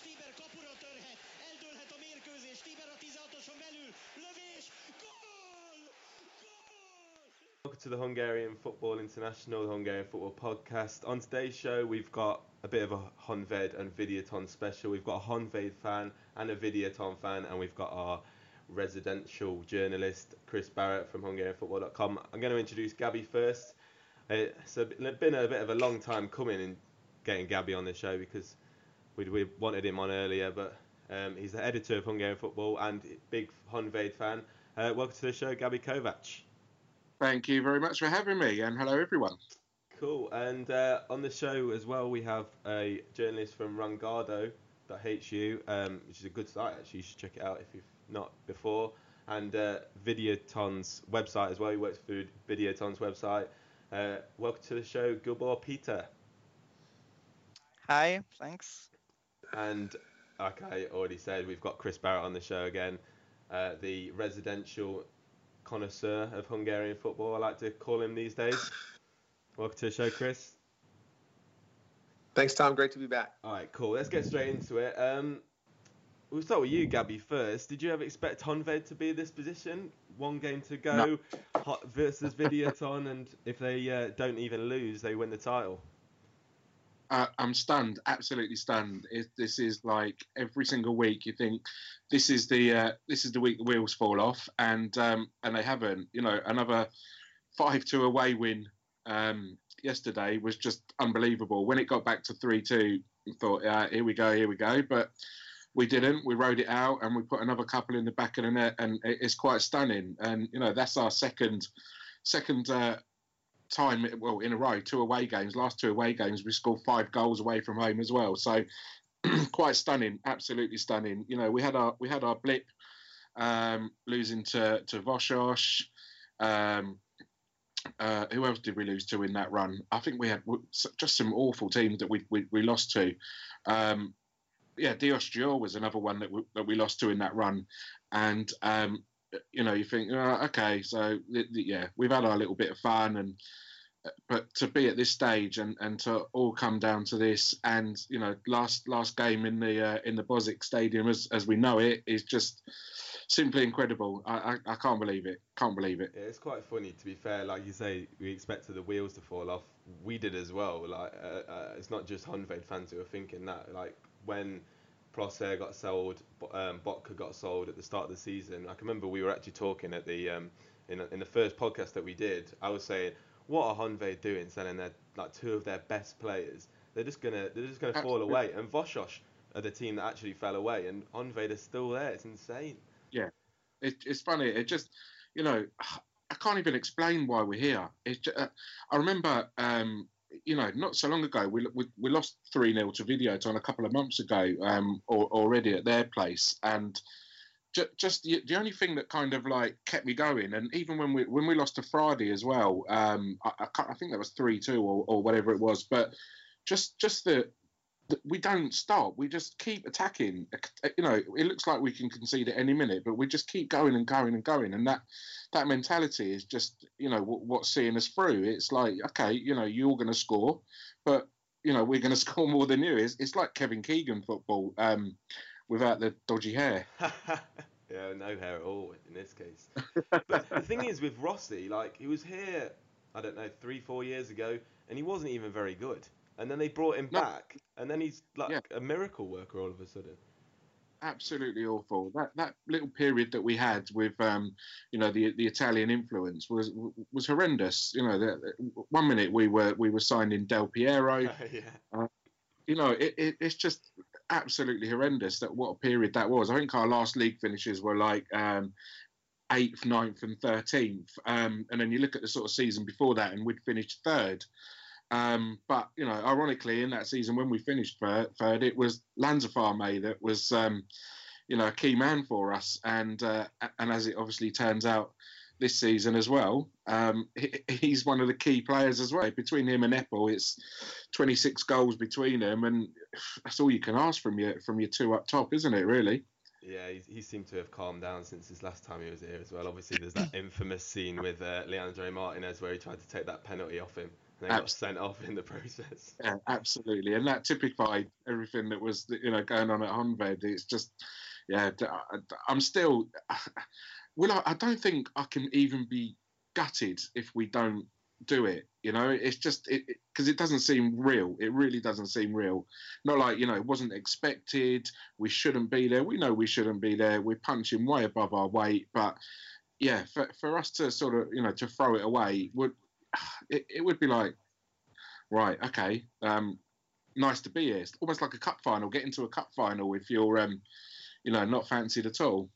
Stíber kapura törhet, eldőlhet a mérkőzés, Stíber a 16-oson belül, lövés, gól! Welcome to the Hungarian Football International, the Hungarian Football Podcast. On today's show, we've got a bit of a Honvéd and Videoton special. We've got a Honvéd fan and a Videoton fan, and we've got our residential journalist, Chris Barrett from hungarianfootball.com. I'm going to introduce Gábi first. It's been a bit of a long time coming in getting Gábi on the show because we wanted him on earlier, but he's the editor of Hungarian Football and big Honvéd fan. Welcome to the show, Gábi Kovács. Thank you very much for having me, and hello everyone. Cool, and on the show as well we have a journalist from Rangado.hu, which is a good site actually, you should check it out if you've not before, and Videoton's website as well, he works for Videoton's website. Welcome to the show, Gábor Péter. Hi, thanks. And like I already said, we've got Chris Barrett on the show again, the residential connoisseur of Hungarian football, I like to call him these days. Welcome to the show, Chris. Thanks, Tom. Great to be back. All right, cool. Let's get straight into it. We'll start with you, Gábi, first. Did you ever expect Honvéd to be in this position? One game to go, no. Versus Videoton, and if they don't even lose, they win the title. I'm stunned, absolutely stunned. This is like every single week you think this is the week the wheels fall off, and they haven't. You know, another 5-2 away win yesterday was just unbelievable. When it got back to 3-2, you thought, here we go, but we didn't. We rode it out and we put another couple in the back of the net, and it's quite stunning. And you know, that's our second. In a row, last two away games we scored 5 goals away from home as well, so quite stunning, absolutely stunning. You know, we had our blip, losing to Voshosh. Who else did we lose to in that run? I think we had just some awful teams that we lost to. Diósgyőr was another one that we lost to in that run, and you know, you think, okay, so yeah, we've had our little bit of fun, but to be at this stage and to all come down to this, and you know, last game in the Bosic stadium as we know it is just simply incredible. I can't believe it. Yeah, it's quite funny, to be fair. Like you say, we expected the wheels to fall off. We did as well. Like it's not just Honvéd fans who are thinking that. Like when Prosser got sold, Botka got sold at the start of the season. I can remember we were actually talking at the in the first podcast that we did. I was saying, what are Honvéd doing selling their like two of their best players? They're just gonna Absolutely. Fall away. And Voshosh are the team that actually fell away, and Honvéd are still there. It's insane. Yeah, it's funny. It just, you know, I can't even explain why we're here. It's just, I remember. You know, not so long ago, we lost 3-0 to Videoton a couple of months ago, already at their place, and just the only thing that kind of like kept me going, and even when we lost to Friday as well, I think that was 3-2 or whatever it was, but just we don't stop, we just keep attacking. You know, it looks like we can concede at any minute, but we just keep going and going and going, and that mentality is just, you know, what's seeing us through. It's like, okay, you know, you're going to score, but, you know, we're going to score more than you. It's like Kevin Keegan football, without the dodgy hair. Yeah, no hair at all in this case. But the thing is with Rossi, like, he was here, I don't know, 3-4 years ago, and he wasn't even very good. And then they brought him back, and then he's like a miracle worker all of a sudden. Absolutely awful. That little period that we had with, you know, the Italian influence was horrendous. You know, one minute we were signing Del Piero. You know, it's just absolutely horrendous. That what a period that was. I think our last league finishes were like 8th, 9th, and 13th. And then you look at the sort of season before that, and we'd finished 3rd. But, you know, ironically, in that season when we finished third, it was Lanzafame that was, you know, a key man for us. And as it obviously turns out this season as well, he's one of the key players as well. Between him and Eppel, it's 26 goals between them. And that's all you can ask from your two up top, isn't it, really? Yeah, he seemed to have calmed down since his last time he was here as well. Obviously, there's that infamous scene with Leandro Martinez where he tried to take that penalty off him. And they got sent off in the process. Yeah, absolutely. And that typified everything that was, you know, going on at Honvéd. It's just, yeah, I'm still... Well, I don't think I can even be gutted if we don't do it. You know, it's just because it doesn't seem real. It really doesn't seem real. Not like, you know, it wasn't expected. We shouldn't be there. We know we shouldn't be there. We're punching way above our weight. But yeah, for us to sort of, you know, to throw it away, it would be like, right, okay, nice to be here. It's almost like a cup final. Get into a cup final if you're, you know, not fancied at all.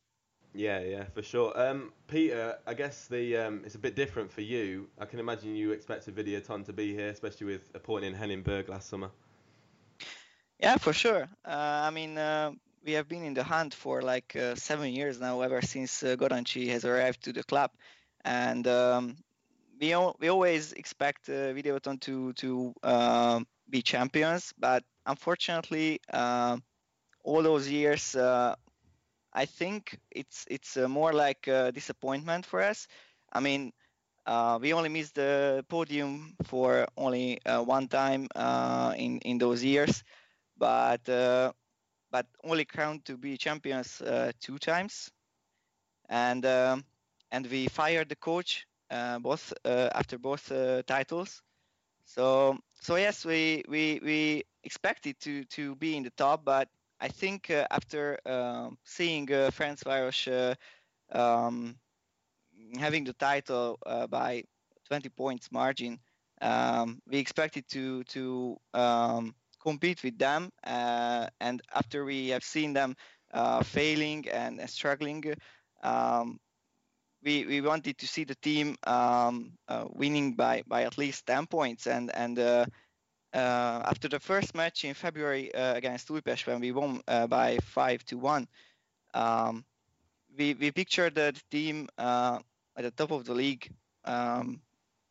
Yeah, for sure. Peter, I guess it's a bit different for you. I can imagine you expected Videoton to be here, especially with a point in Henningberg last summer. Yeah, for sure. I mean, we have been in the hunt for like 7 years now, ever since Goranci has arrived to the club. And we always expect Videoton to be champions. But unfortunately, all those years... I think it's more like a disappointment for us. I mean, we only missed the podium for only one time in those years, but only crowned to be champions two times, and we fired the coach after both titles. So yes, we expected to be in the top, but I think after seeing Ferencváros having the title by 20 points margin, we expected to compete with them. And after we have seen them failing and struggling, we wanted to see the team winning by at least 10 points. And after the first match in February against Újpest, when we won by 5-1, we pictured the team at the top of the league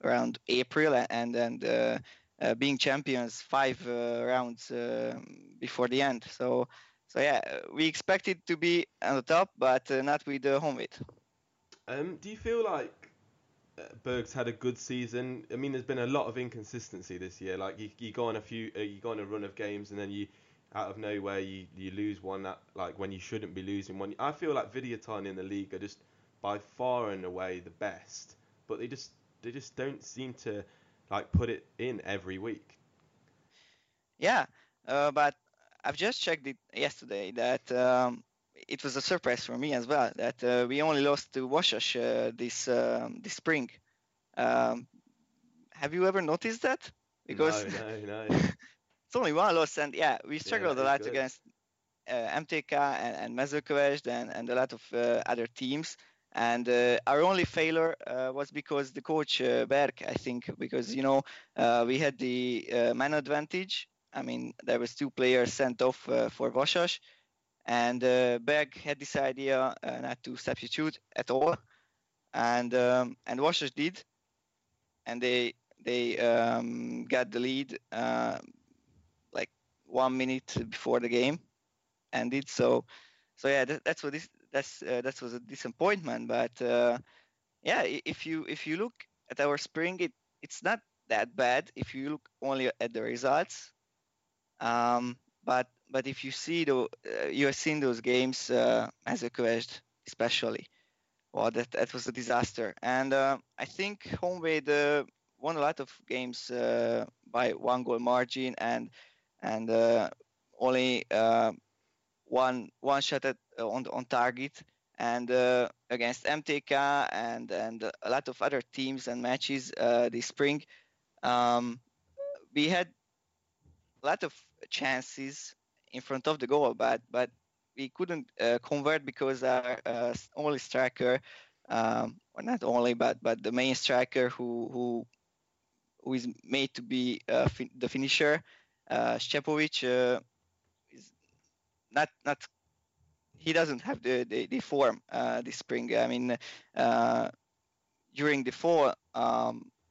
around April and being champions five rounds before the end. So yeah, we expected to be on the top, but not with the Honvéd. Do you feel like Berg's had a good season? I mean, there's been a lot of inconsistency this year. Like you go on a run of games, and then you, out of nowhere, you lose one that, like, when you shouldn't be losing one. I feel like Videoton in the league are just by far and away the best, but they just don't seem to like put it in every week. Yeah, but I've just checked it yesterday that. It was a surprise for me as well that we only lost to Voshosh this spring. Have you ever noticed that? Because no. It's only one loss, and yeah, we struggled a lot against MTK and Mezőkövesd and a lot of other teams. And our only failure was because the coach Berg, I think, because you know we had the man advantage. I mean, there was 2 players sent off for Voshosh. And Berg had this idea not to substitute at all, and Voshosh did, and they got the lead like 1 minute before the game, and did so. So yeah, that was a disappointment. But yeah, if you look at our spring, it's not that bad if you look only at the results, But if you see you have seen those games as a Mezőkövesd especially, well, that was a disaster. And I think Honvéd won a lot of games by 1 goal margin and only one shot at on target. And against MTK and a lot of other teams and matches this spring, we had a lot of chances in front of the goal, but we couldn't convert because our only striker, or not only, but the main striker who is made to be the finisher, Szczepović, is not. He doesn't have the form this spring. I mean, during the fall,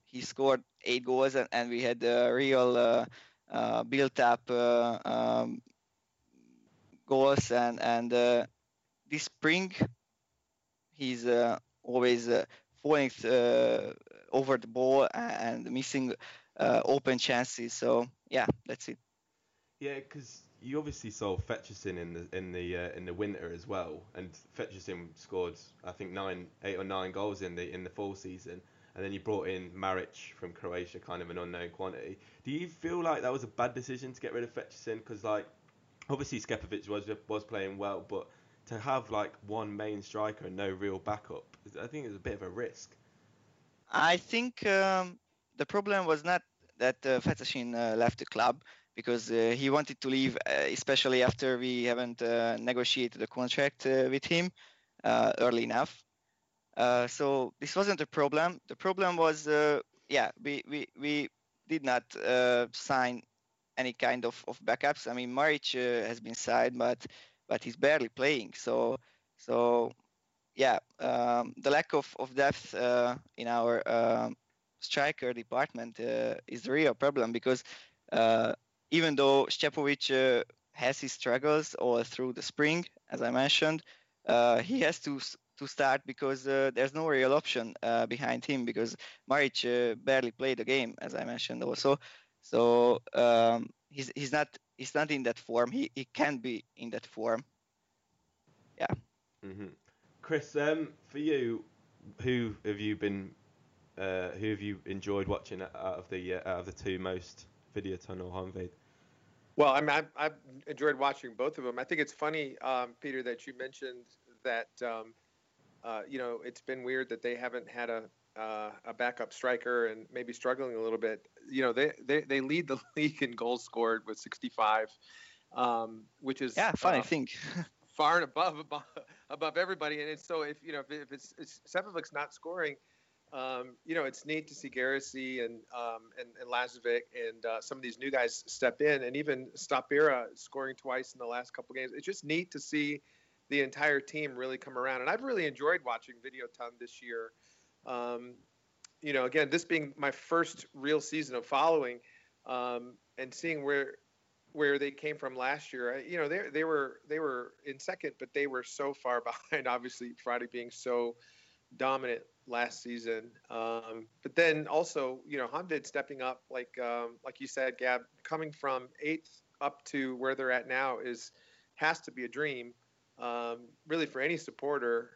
he scored 8 goals, and we had a real built up. Goals and this spring he's always falling over the ball and missing open chances. So yeah, that's it. Yeah, because you obviously saw Fetcherson in the winter as well, and Fetcherson scored I think 8 or 9 goals in the fall season, and then you brought in Marić from Croatia, kind of an unknown quantity. Do you feel like that was a bad decision to get rid of Fetcherson? Because like obviously Szczepović was playing well, but to have like one main striker and no real backup, I think it was a bit of a risk. I think the problem was not that Fetcherson left the club, because he wanted to leave, especially after we haven't negotiated a contract with him early enough. So this wasn't a problem. The problem was, we did not sign any kind of backups. I mean, Marić has been signed, but he's barely playing. So the lack of depth in our striker department is the real problem, because even though Szczepović has his struggles all through the spring, as I mentioned, he has to start because there's no real option behind him, because Marić barely played the game, as I mentioned also. So he's not in that form. He can be in that form. Yeah. Mm-hmm. Chris, for you, who have you enjoyed watching out of the two most, Videoton or Honvéd? Well, I've enjoyed watching both of them. I think it's funny, Peter, that you mentioned that, it's been weird that they haven't had a backup striker and maybe struggling a little bit. You know, they lead the league in goals scored with 65, which is funny thing. Far and above everybody. And so if Szczepović's not scoring, it's neat to see Garasi and Lazovic and some of these new guys step in, and even Stopera scoring twice in the last couple of games. It's just neat to see the entire team really come around. And I've really enjoyed watching Videoton this year. Again, this being my first real season of following and seeing where they came from last year. They were in second, but they were so far behind, obviously Friday being so dominant last season, but then also Honvéd stepping up, like you said, Gab, coming from 8th up to where they're at now has to be a dream, really for any supporter,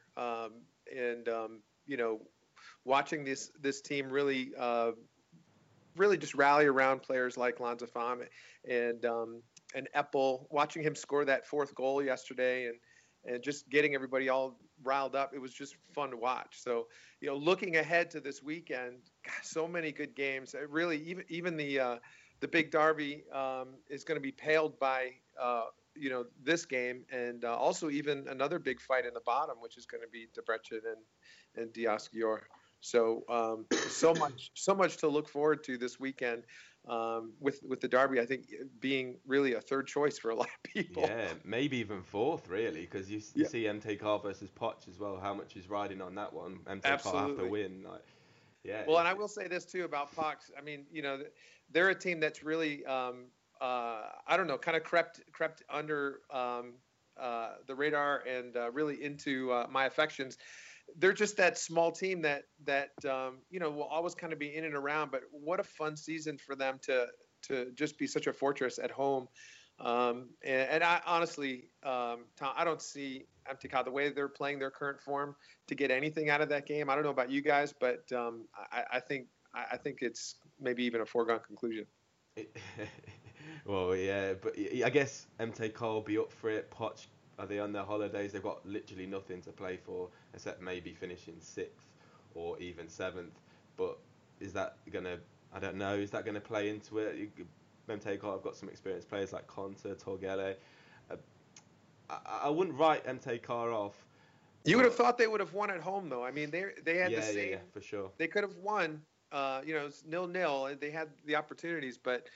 watching this team really just rally around players like Lanzafame and Eppel, watching him score that 4th goal yesterday and just getting everybody all riled up. It was just fun to watch. So, looking ahead to this weekend, so many good games. It really, even the big derby is going to be paled by, this game, and also even another big fight in the bottom, which is going to be Debrecen and Diósgyőr. So, so much to look forward to this weekend. With the derby, I think being really a third choice for a lot of people. Yeah, maybe even 4th, really, because you see MTK versus Poch as well. How much is riding on that one? MTK have to win. Well, and I will say this too about Poch. I mean, they're a team that's really kind of crept under the radar and really into my affections. They're just that small team that will always kind of be in and around. But what a fun season for them to just be such a fortress at home. And I honestly, Tom, I don't see MTK, the way they're playing their current form, to get anything out of that game. I don't know about you guys, but I think it's maybe even a foregone conclusion. Well, yeah, but I guess MTK will be up for it. Poch, are they on their holidays? They've got literally nothing to play for except maybe finishing 6th or even 7th. But is that going to, I don't know, is that going to play into it? MTK have got some experienced players like Konta, Torghelle. I wouldn't write MTK off. You would have thought they would have won at home, though. I mean, they had the same. Yeah, for sure. They could have won, it's 0-0. They had the opportunities, but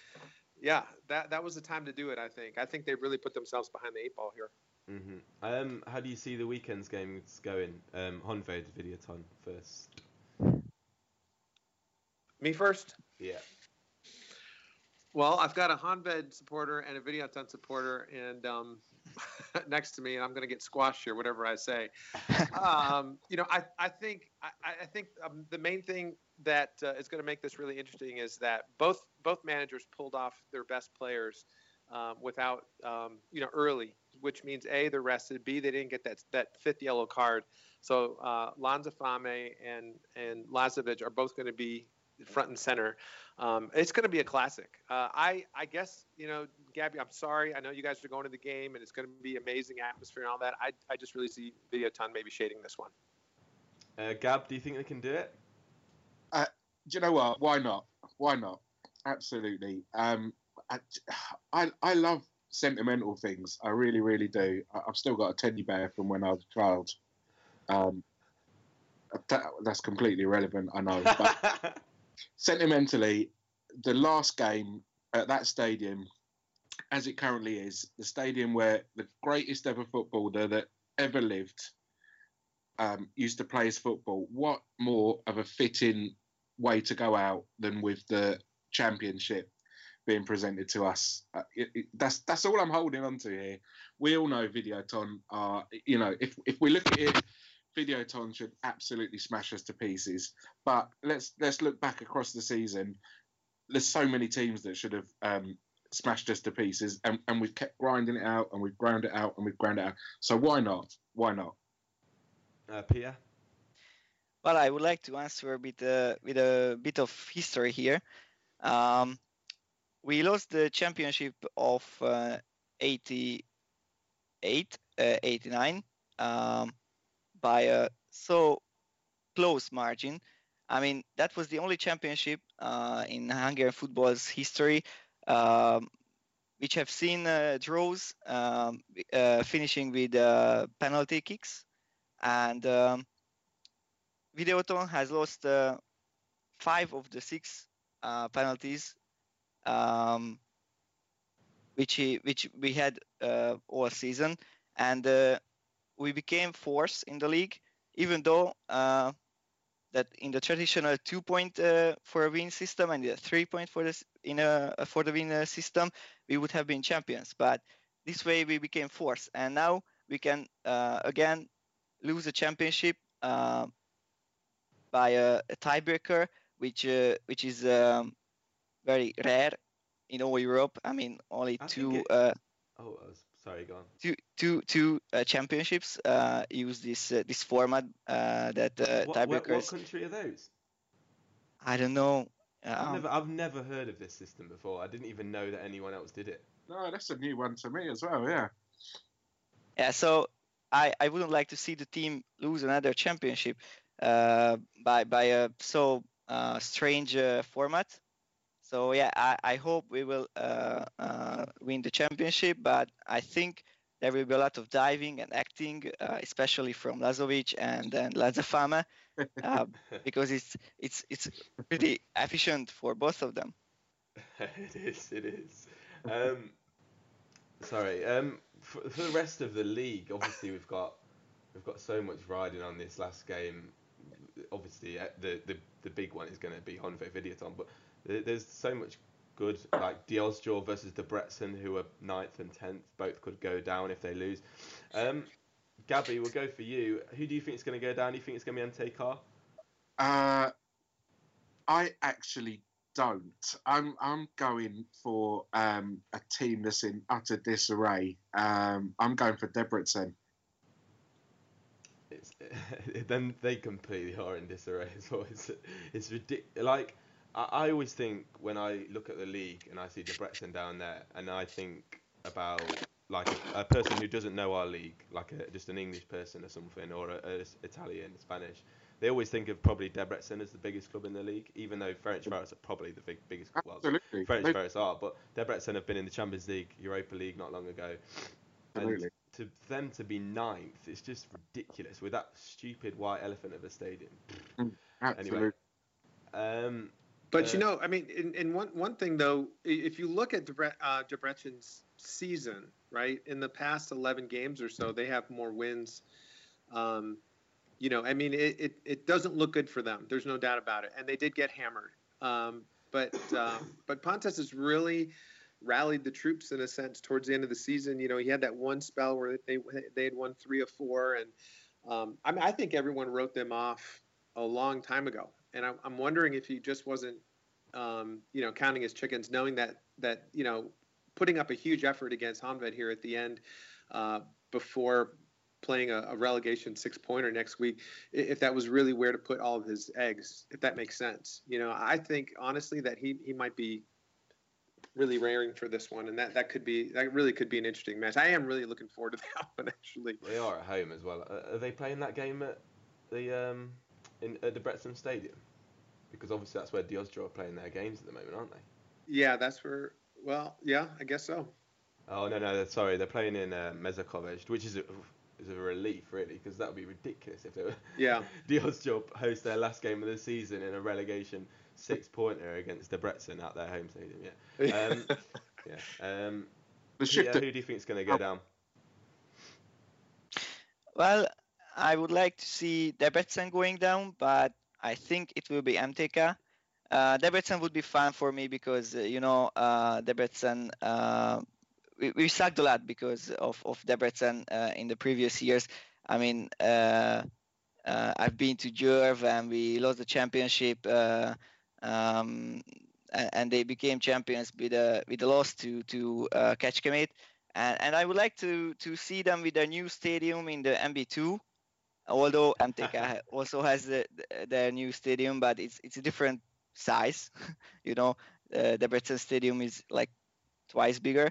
yeah, that was the time to do it, I think. I think they really put themselves behind the 8 ball here. Mm-hmm. How do you see the weekend's games going? Honvéd, Videoton first. Me first? Yeah. Well, I've got a Honvéd supporter and a Videoton supporter and next to me, and I'm going to get squashed here, whatever I say. I think the main thing that is going to make this really interesting is that both managers pulled off their best players without early, which means A, they're rested, B, they didn't get that fifth yellow card. So Lanzafame and Lazovic are both going to be front and center. It's going to be a classic. I guess, Gabby, I'm sorry. I know you guys are going to the game, and it's going to be amazing atmosphere and all that. I just really see Videoton maybe shading this one. Gab, do you think they can do it? Do you know what? Why not? Absolutely. I love sentimental things. I really, really do. I've still got a teddy bear from when I was a child. That's completely irrelevant, I know. But sentimentally, the last game at that stadium, as it currently is, the stadium where the greatest ever footballer that ever lived used to play his football, what more of a fitting way to go out than with the championship being presented to us? That's all I'm holding on to here. We all know Videoton are, if we look at it, Videoton should absolutely smash us to pieces. But let's look back across the season. There's so many teams that should have smashed us to pieces, and we've kept grinding it out, and we've ground it out, and we've ground it out. So why not? Pia? Well, I would like to answer with a bit of history here. We lost the championship of 89 by a so close margin. I mean, that was the only championship in Hungarian football's history which have seen draws finishing with penalty kicks. And Videoton has lost 5 of the 6 penalties which we had all season, and we became fourth in the league, even though that in the traditional 2-point for a win system and the 3-point for the win system, we would have been champions. But this way we became fourth, and now we can again lose a championship by a tiebreaker, which is very rare in all Europe. I mean, only two championships use this format What country are those? I don't know. I've never heard of this system before. I didn't even know that anyone else did it. No, that's a new one to me as well. Yeah. Yeah. So I wouldn't like to see the team lose another championship by a so strange format. So, yeah, I hope we will win the championship, but I think there will be a lot of diving and acting, especially from Lazovic and then Lanzafame, because it's pretty efficient for both of them. It is. Sorry. For the rest of the league, obviously we've got so much riding on this last game. Obviously, the big one is going to be Honvéd Videoton, but there's so much good, like Diósgyőr versus Debrecen, who are 9th and 10th. Both could go down if they lose. Gabby, we'll go for you. Who do you think is going to go down? Do you think it's going to be MTK? I actually don't. I'm going for a team that's in utter disarray. I'm going for Debrecen. Then they completely are in disarray as well. It's ridiculous. Like, I always think when I look at the league and I see Debrecen down there, and I think about like a person who doesn't know our league, like just an English person or something, or a Italian, Spanish. They always think of probably Debrecen as the biggest club in the league, even though Ferencváros are probably the biggest club. Absolutely. Well, Ferencváros are, but Debrecen have been in the Champions League, Europa League not long ago. Absolutely. And to them to be 9th, it's just ridiculous with that stupid white elephant of a stadium. Absolutely. Anyway, but, I mean, in one thing, though, if you look at Debrecen's season, right, in the past 11 games or so, they have more wins. I mean, it doesn't look good for them. There's no doubt about it. And they did get hammered. But Pontes has really rallied the troops, in a sense, towards the end of the season. He had that one spell where they had won 3 of 4. And I think everyone wrote them off a long time ago. And I'm wondering if he just wasn't, counting his chickens, knowing that putting up a huge effort against Honvéd here at the end before playing a relegation 6-pointer next week, if that was really where to put all of his eggs, if that makes sense. I think, honestly, that he might be really raring for this one, and that really could be an interesting match. I am really looking forward to that one, actually. They are at home as well. Are they playing that game at the at Debrecen Stadium? Because obviously that's where Diósgyőr are playing their games at the moment, aren't they? Yeah, that's where... Well, yeah, I guess so. Oh, no, sorry. They're playing in Mezőkövesd, which is a relief, really, because that would be ridiculous if they were... Yeah. Diósgyőr host their last game of the season in a relegation 6-pointer against Debrecen at their home stadium, yeah. Who do you think is going to go down? Well, I would like to see Debrecen going down, but I think it will be MTK. Debrecen would be fun for me because, Debrecen... We sucked a lot because of Debrecen in the previous years. I mean, I've been to Győr and we lost the championship, and they became champions with a loss to Kecskemét. And I would like to see them with a new stadium in the MB2. Although MTK also has their new stadium, but it's a different size. Debrecen Stadium is like twice bigger.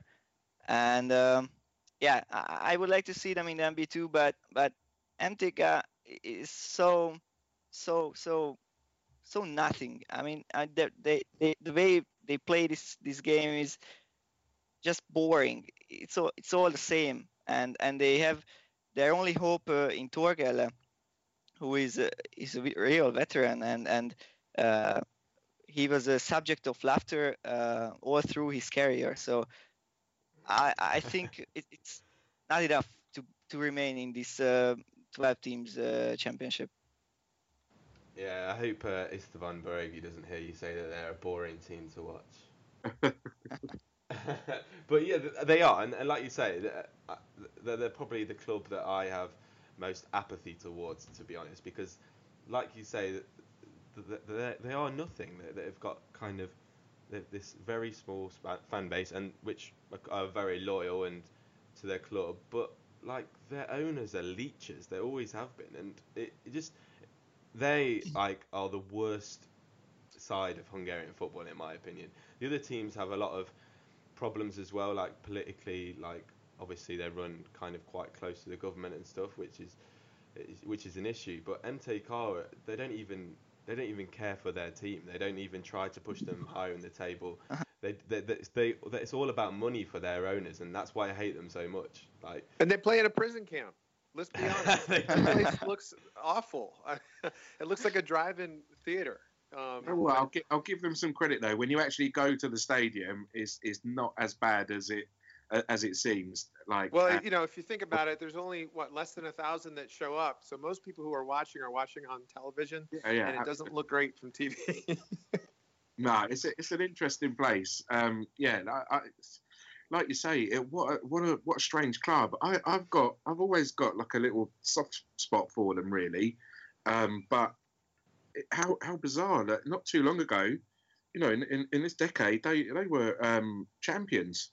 And, I would like to see them in the MB2, but MTK is so nothing. I mean, they the way they play this game is just boring. It's all the same. And they have their only hope in Torghelle, who is a real veteran, and he was a subject of laughter all through his career. So. I think it's not enough to remain in this 12 teams championship. Yeah, I hope Istvan Baregi doesn't hear you say that they're a boring team to watch. But yeah, they are, and like you say, they're probably the club that I have most apathy towards, to be honest, because like you say, they are nothing. They've got kind of this very small fan base, and which are very loyal and to their club, but like their owners are leeches. They always have been, and they like are the worst side of Hungarian football, in my opinion. The other teams have a lot of problems as well, like politically. Like obviously they run kind of quite close to the government and stuff, which is an issue. But MTK, they don't even care for their team. They don't even try to push them higher in the table. It's all about money for their owners, and that's why I hate them so much. Like, and they play in a prison camp. Let's be honest. The place looks awful. It looks like a drive-in theater. I'll give them some credit though. When you actually go to the stadium, it's not as bad as it seems. Like, well, if you think about it, there's only less than 1,000 that show up. So most people who are watching on television, and it doesn't look great from TV. No, it's an interesting place. Like you say, what a strange club. I've always got like a little soft spot for them, really. But how bizarre that not too long ago, in this decade, they were champions.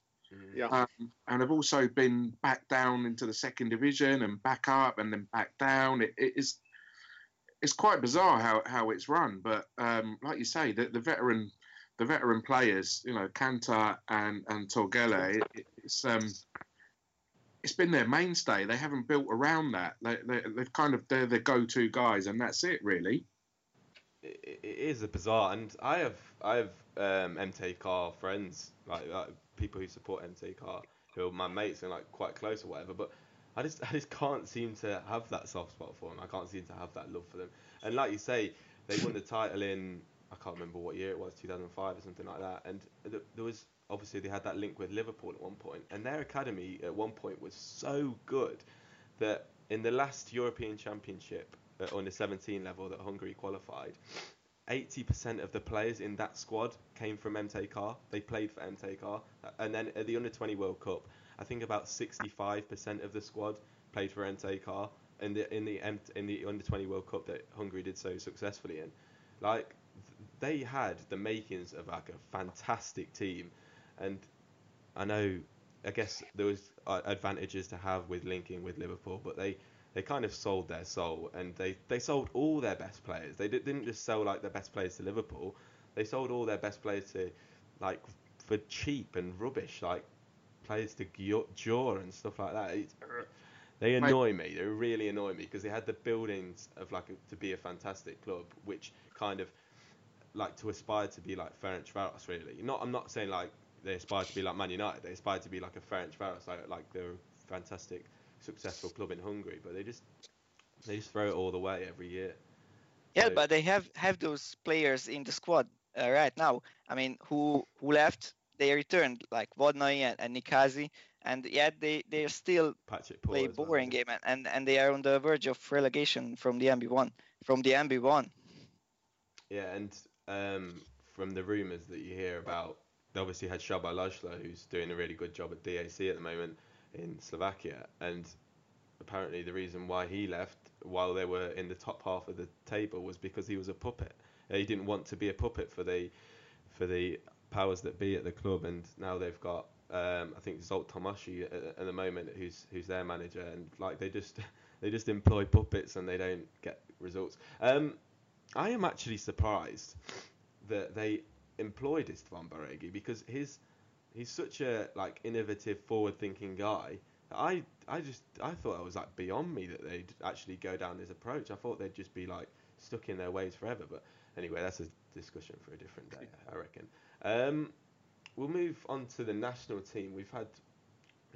Yeah, and I've also been back down into the second division and back up and then back down. It's quite bizarre how it's run, but like you say, the veteran players, Kanta and Torghelle, it's been their mainstay. They haven't built around that. They're their go-to guys, and that's it really. It is a bizarre, and I have MTK friends, like people who support MTK, who are my mates and like quite close or whatever. But I just can't seem to have that soft spot for them. I can't seem to have that love for them. And like you say, they won the title in, I can't remember what year it was, 2005 or something like that. And there was obviously they had that link with Liverpool at one point, and their academy at one point was so good that in the last European Championship under 17 level that Hungary qualified, 80% of the players in that squad came from MTK. They played for MTK. And then at the Under-20 World Cup, I think about 65% of the squad played for MTK in the Under-20 World Cup that Hungary did so successfully in. Like, they had the makings of like a fantastic team, and I guess there was advantages to have with linking with Liverpool, but they kind of sold their soul, and they sold all their best players. They didn't just sell like their best players to Liverpool. They sold all their best players to, like, for cheap and rubbish, like players to Dior and stuff like that. They annoy me. They really annoy me because they had the buildings of like to be a fantastic club, which kind of like to aspire to be like Ferencváros. Really, I'm not saying like they aspire to be like Man United. They aspire to be like a Ferencváros. Like they're a fantastic, successful club in Hungary, but they just throw it all the way every year. Yeah, so, but they have those players in the squad. Right now, I mean, who left? They returned like Vodnai and Nikazi, and yet they still play boring game, and they are on the verge of relegation from the MB1. Yeah, and from the rumours that you hear about, they obviously had Szabó László, who's doing a really good job at DAC at the moment in Slovakia, and apparently the reason why he left while they were in the top half of the table was because he was a puppet. He didn't want to be a puppet for the powers that be at the club, and now they've got I think Zsolt Tomási at the moment, who's their manager, and like they just employ puppets and they don't get results. I am actually surprised that they employed István Bareghi because he's such a like innovative, forward-thinking guy. I thought it was like beyond me that they'd actually go down this approach. I thought they'd just be like stuck in their ways forever, but. Anyway, that's a discussion for a different day, I reckon. We'll move on to the national team. We've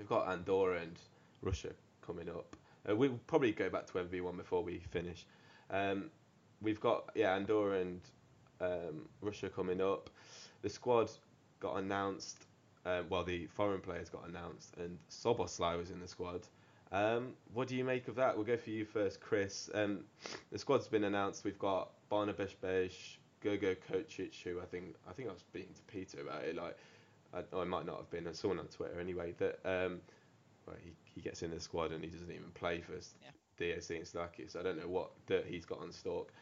got Andorra and Russia coming up. We'll probably go back to MV1 before we finish. We've got Andorra and Russia coming up. The squad got announced. The foreign players got announced, and Szoboszlai was in the squad. What do you make of that? We'll go for you first, Chris. The squad's been announced. We've got Barnabas Bej, Gogo Kocic, who I think I was speaking to Peter about it. Like, I might not have been. I saw him on Twitter anyway. That he gets in the squad and he doesn't even play for DAC and Slovakia. So I don't know what dirt he's got on Stöck.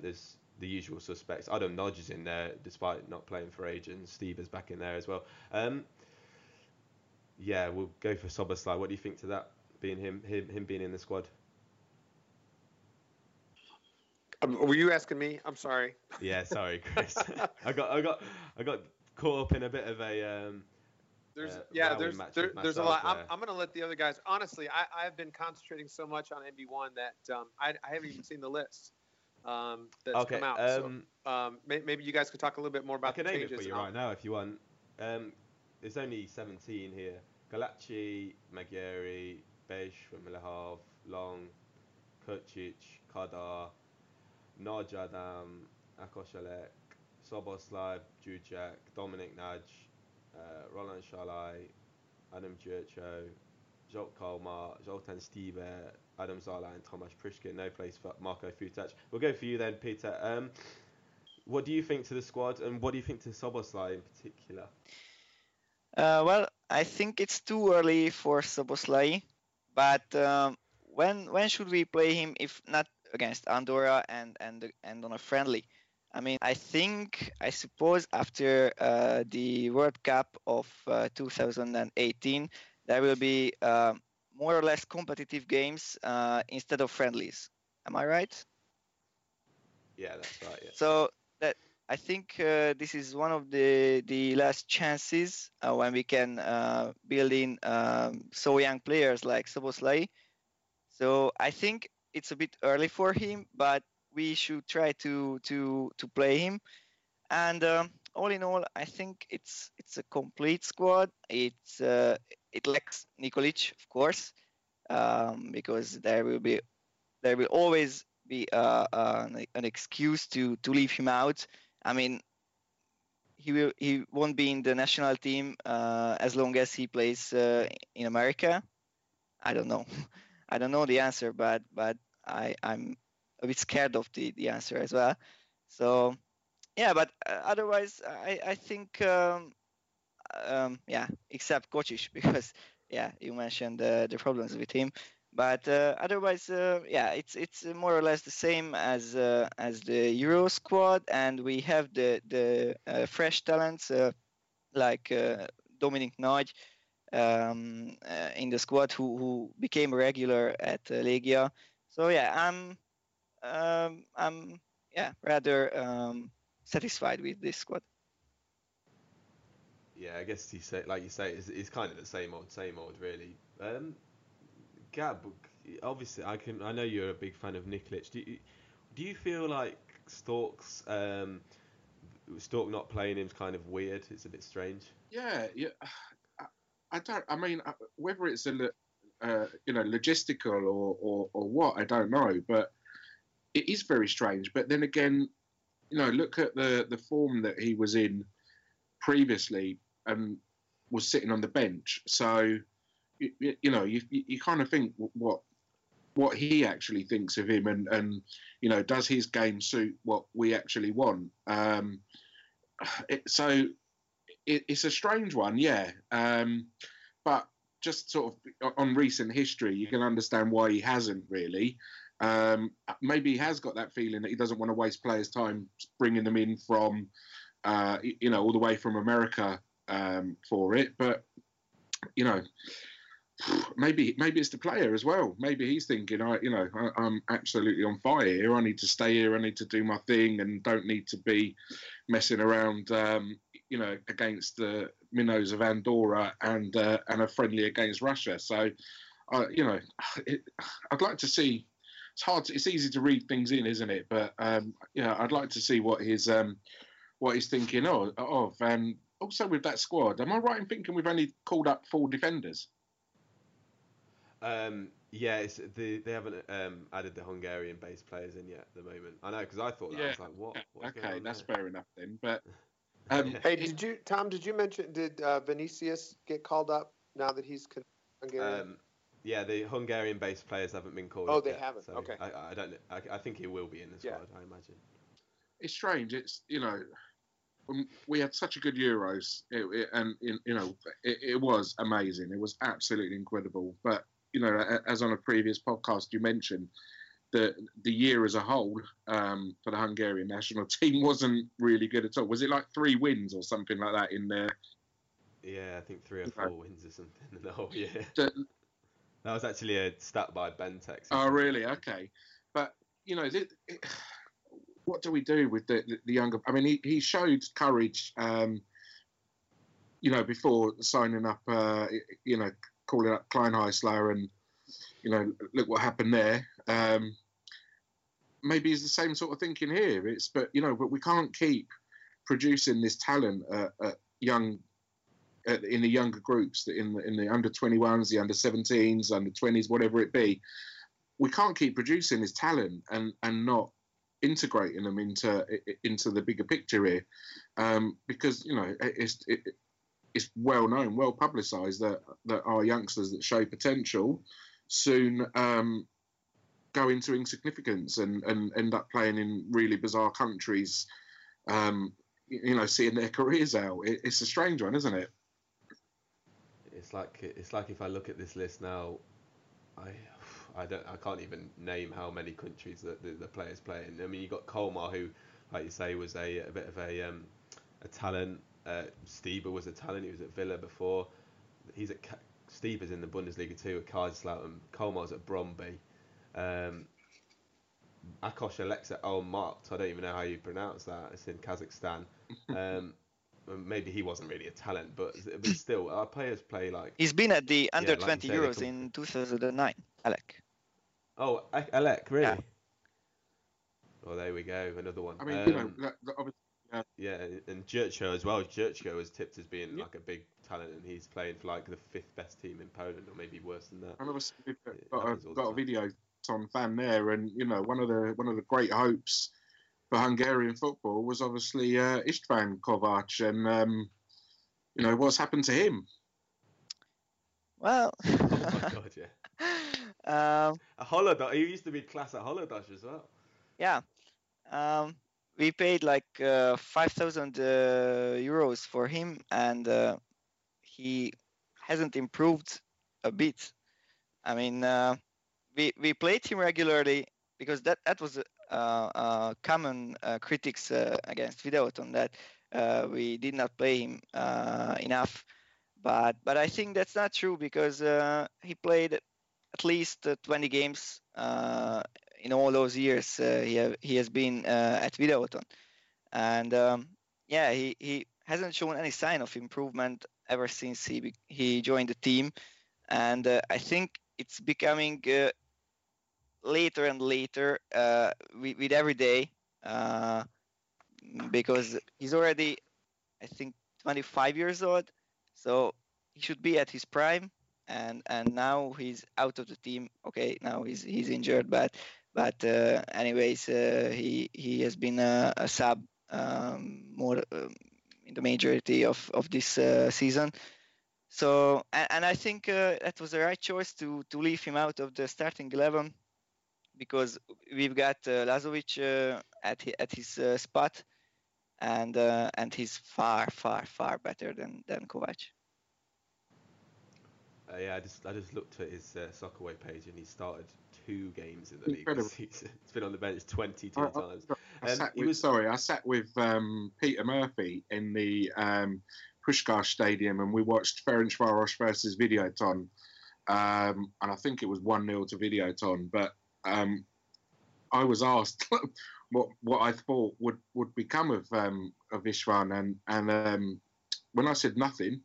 There's the usual suspects. Adam Nodge is in there despite not playing for ages. Steve is back in there as well. We'll go for Szoboszlai. What do you think to that? Being him being in the squad. Were you asking me? I'm sorry. Yeah, sorry, Chris. I got caught up in a bit of a. There's a lot. I'm going to let the other guys. Honestly, I've been concentrating so much on MB1 that I haven't even seen the list that's come out. Maybe you guys could talk a little bit more about the changes. I can name it for you right now if you want. There's only 17 here. Galacci, Magyari, Bej from Milahav, Long, Kocic, Kadar, Nagy Adam, Ákos Elek, Szoboszlai, Jujak, Dominic Nagy, Roland Shalai, Adam Gyurcsó, Zsolt Kalmár, Zoltán Stíber, Adam Zala and Tomáš Priska. No place for Marko Futács. We'll go for you then, Peter. What do you think to the squad, and what do you think to Szoboszlai in particular? I think it's too early for Szoboszlai. But when should we play him if not against Andorra and on a friendly? I mean, I suppose after the World Cup of 2018, there will be more or less competitive games instead of friendlies. Am I right? Yeah, that's right. Yeah. So that I think this is one of the last chances when we can build in so young players like Szoboszlai. So I think it's a bit early for him, but we should try to play him. And all in all, I think it's a complete squad. It lacks Nikolic, of course, because there will always be an excuse to leave him out. I mean, he won't be in the national team as long as he plays in America. I don't know the answer, but I'm a bit scared of the answer as well. So, yeah, but otherwise, I think, except Kocic, because, you mentioned the problems with him. But otherwise, yeah, it's more or less the same as the Euro squad, and we have the fresh talents like Dominik Nagy in the squad who became a regular at Legia. So yeah, I'm yeah rather satisfied with this squad. Yeah, I guess you say, like you say, it's kind of the same old really. Gab, obviously, I know you're a big fan of Niklic. Do you feel like Stork not playing him is kind of weird? It's a bit strange. Yeah. I don't. I mean, whether it's logistical or what, I don't know. But it is very strange. But then again, look at the form that he was in previously and was sitting on the bench. So. You kind of think what he actually thinks of him, and does his game suit what we actually want? It's a strange one, yeah. But just sort of on recent history, you can understand why he hasn't really. Maybe he has got that feeling that he doesn't want to waste players' time bringing them in from all the way from America for it, but Maybe it's the player as well. Maybe he's thinking, I'm absolutely on fire here. I need to stay here. I need to do my thing and don't need to be messing around, against the minnows of Andorra and a friendly against Russia. So, I'd like to see. It's hard. It's easy to read things in, isn't it? But I'd like to see what he's thinking of. And also with that squad, am I right in thinking we've only called up 4 defenders? They haven't added the Hungarian-based players in yet at the moment. I know, because I thought that. I was like, what? What's going on there? That's fair enough then. But hey, did Vinicius get called up now that he's Hungarian? The Hungarian-based players haven't been called up. Oh, they haven't. So okay. I don't know. I think he will be in the squad, I imagine. It's strange. It's we had such a good Euros, it was amazing. It was absolutely incredible. But as on a previous podcast you mentioned, the year as a whole for the Hungarian national team wasn't really good at all. Was it like 3 wins or something like that in there? Yeah, I think 3 or 4 wins or something in the whole year. That was actually a stat by Bentex. Oh, really? Okay, but what do we do with the younger? I mean, he showed courage, before signing up, calling up Kleinheisler, and look what happened there. Maybe it's the same sort of thinking here. But we can't keep producing this talent in the younger groups, in the under 21s, the under 17s, under 20s, whatever it be. We can't keep producing this talent and not integrating them into the bigger picture here, because it's well known, well publicised that our youngsters that show potential soon go into insignificance and end up playing in really bizarre countries, seeing their careers out. It's a strange one, isn't it? It's like if I look at this list now, I can't even name how many countries that the players play in. I mean, you got Colmar, who, like you say, was a bit of a talent. Stieber was a talent. He was at Villa before. Stieber's in the Bundesliga too at Kaiserslautern. Colmar's at Brøndby. Ákos Elek at Olmert. I don't even know how you pronounce that. It's in Kazakhstan. Maybe he wasn't really a talent, but still, our players play like... He's been at the under-20 Euros in 2009, Elek. Oh, Elek, really? Yeah. Oh, there we go, another one. I mean, obviously... Yeah, and Jurcho as well. Jurcho was tipped as being like a big talent, and he's playing for like the 5th best team in Poland, or maybe worse than that. And obviously, we've got a Videoton fan there, and one of the great hopes for Hungarian football was obviously István Kovács, and what's happened to him? Well, oh my God, yeah. Holodosh, he used to be class at Holodosh as well. Yeah, we paid like 5,000 euros for him, and he hasn't improved a bit. I mean, we played him regularly because that was common critics against Videoton, that we did not play him enough. But I think that's not true, because he played at least 20 games in all those years he has been at Videoton. And he hasn't shown any sign of improvement ever since he joined the team. And I think it's becoming later and later with every day, because he's already, I think, 25 years old. So he should be at his prime, and now he's out of the team. Okay, now he's injured, but anyways, he has been a sub more in the majority of this season. So and I think that was the right choice to leave him out of the starting 11, because we've got Lazovic at his spot. And he's far better than Kovács. Yeah, I just looked at his Soccerway page, and he started 2 games in the league this season. He's been on the bench 22 times. I sat with Peter Murphy in the Puskás Stadium, and we watched Ferencváros versus Videoton, and I think it was 1-0 to Videoton. But I was asked what I thought would become of István, and when I said nothing,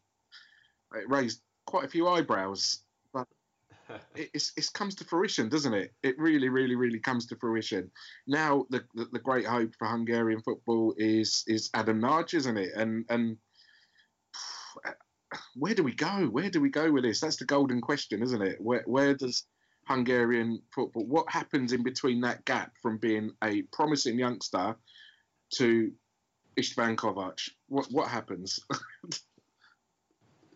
it raised quite a few eyebrows. But it comes to fruition, doesn't it? It really comes to fruition. Now the great hope for Hungarian football is Adam Nagy, isn't it? And where do we go? Where do we go with this? That's the golden question, isn't it? Where does Hungarian football, what happens in between that gap from being a promising youngster to István Kovács? What happens?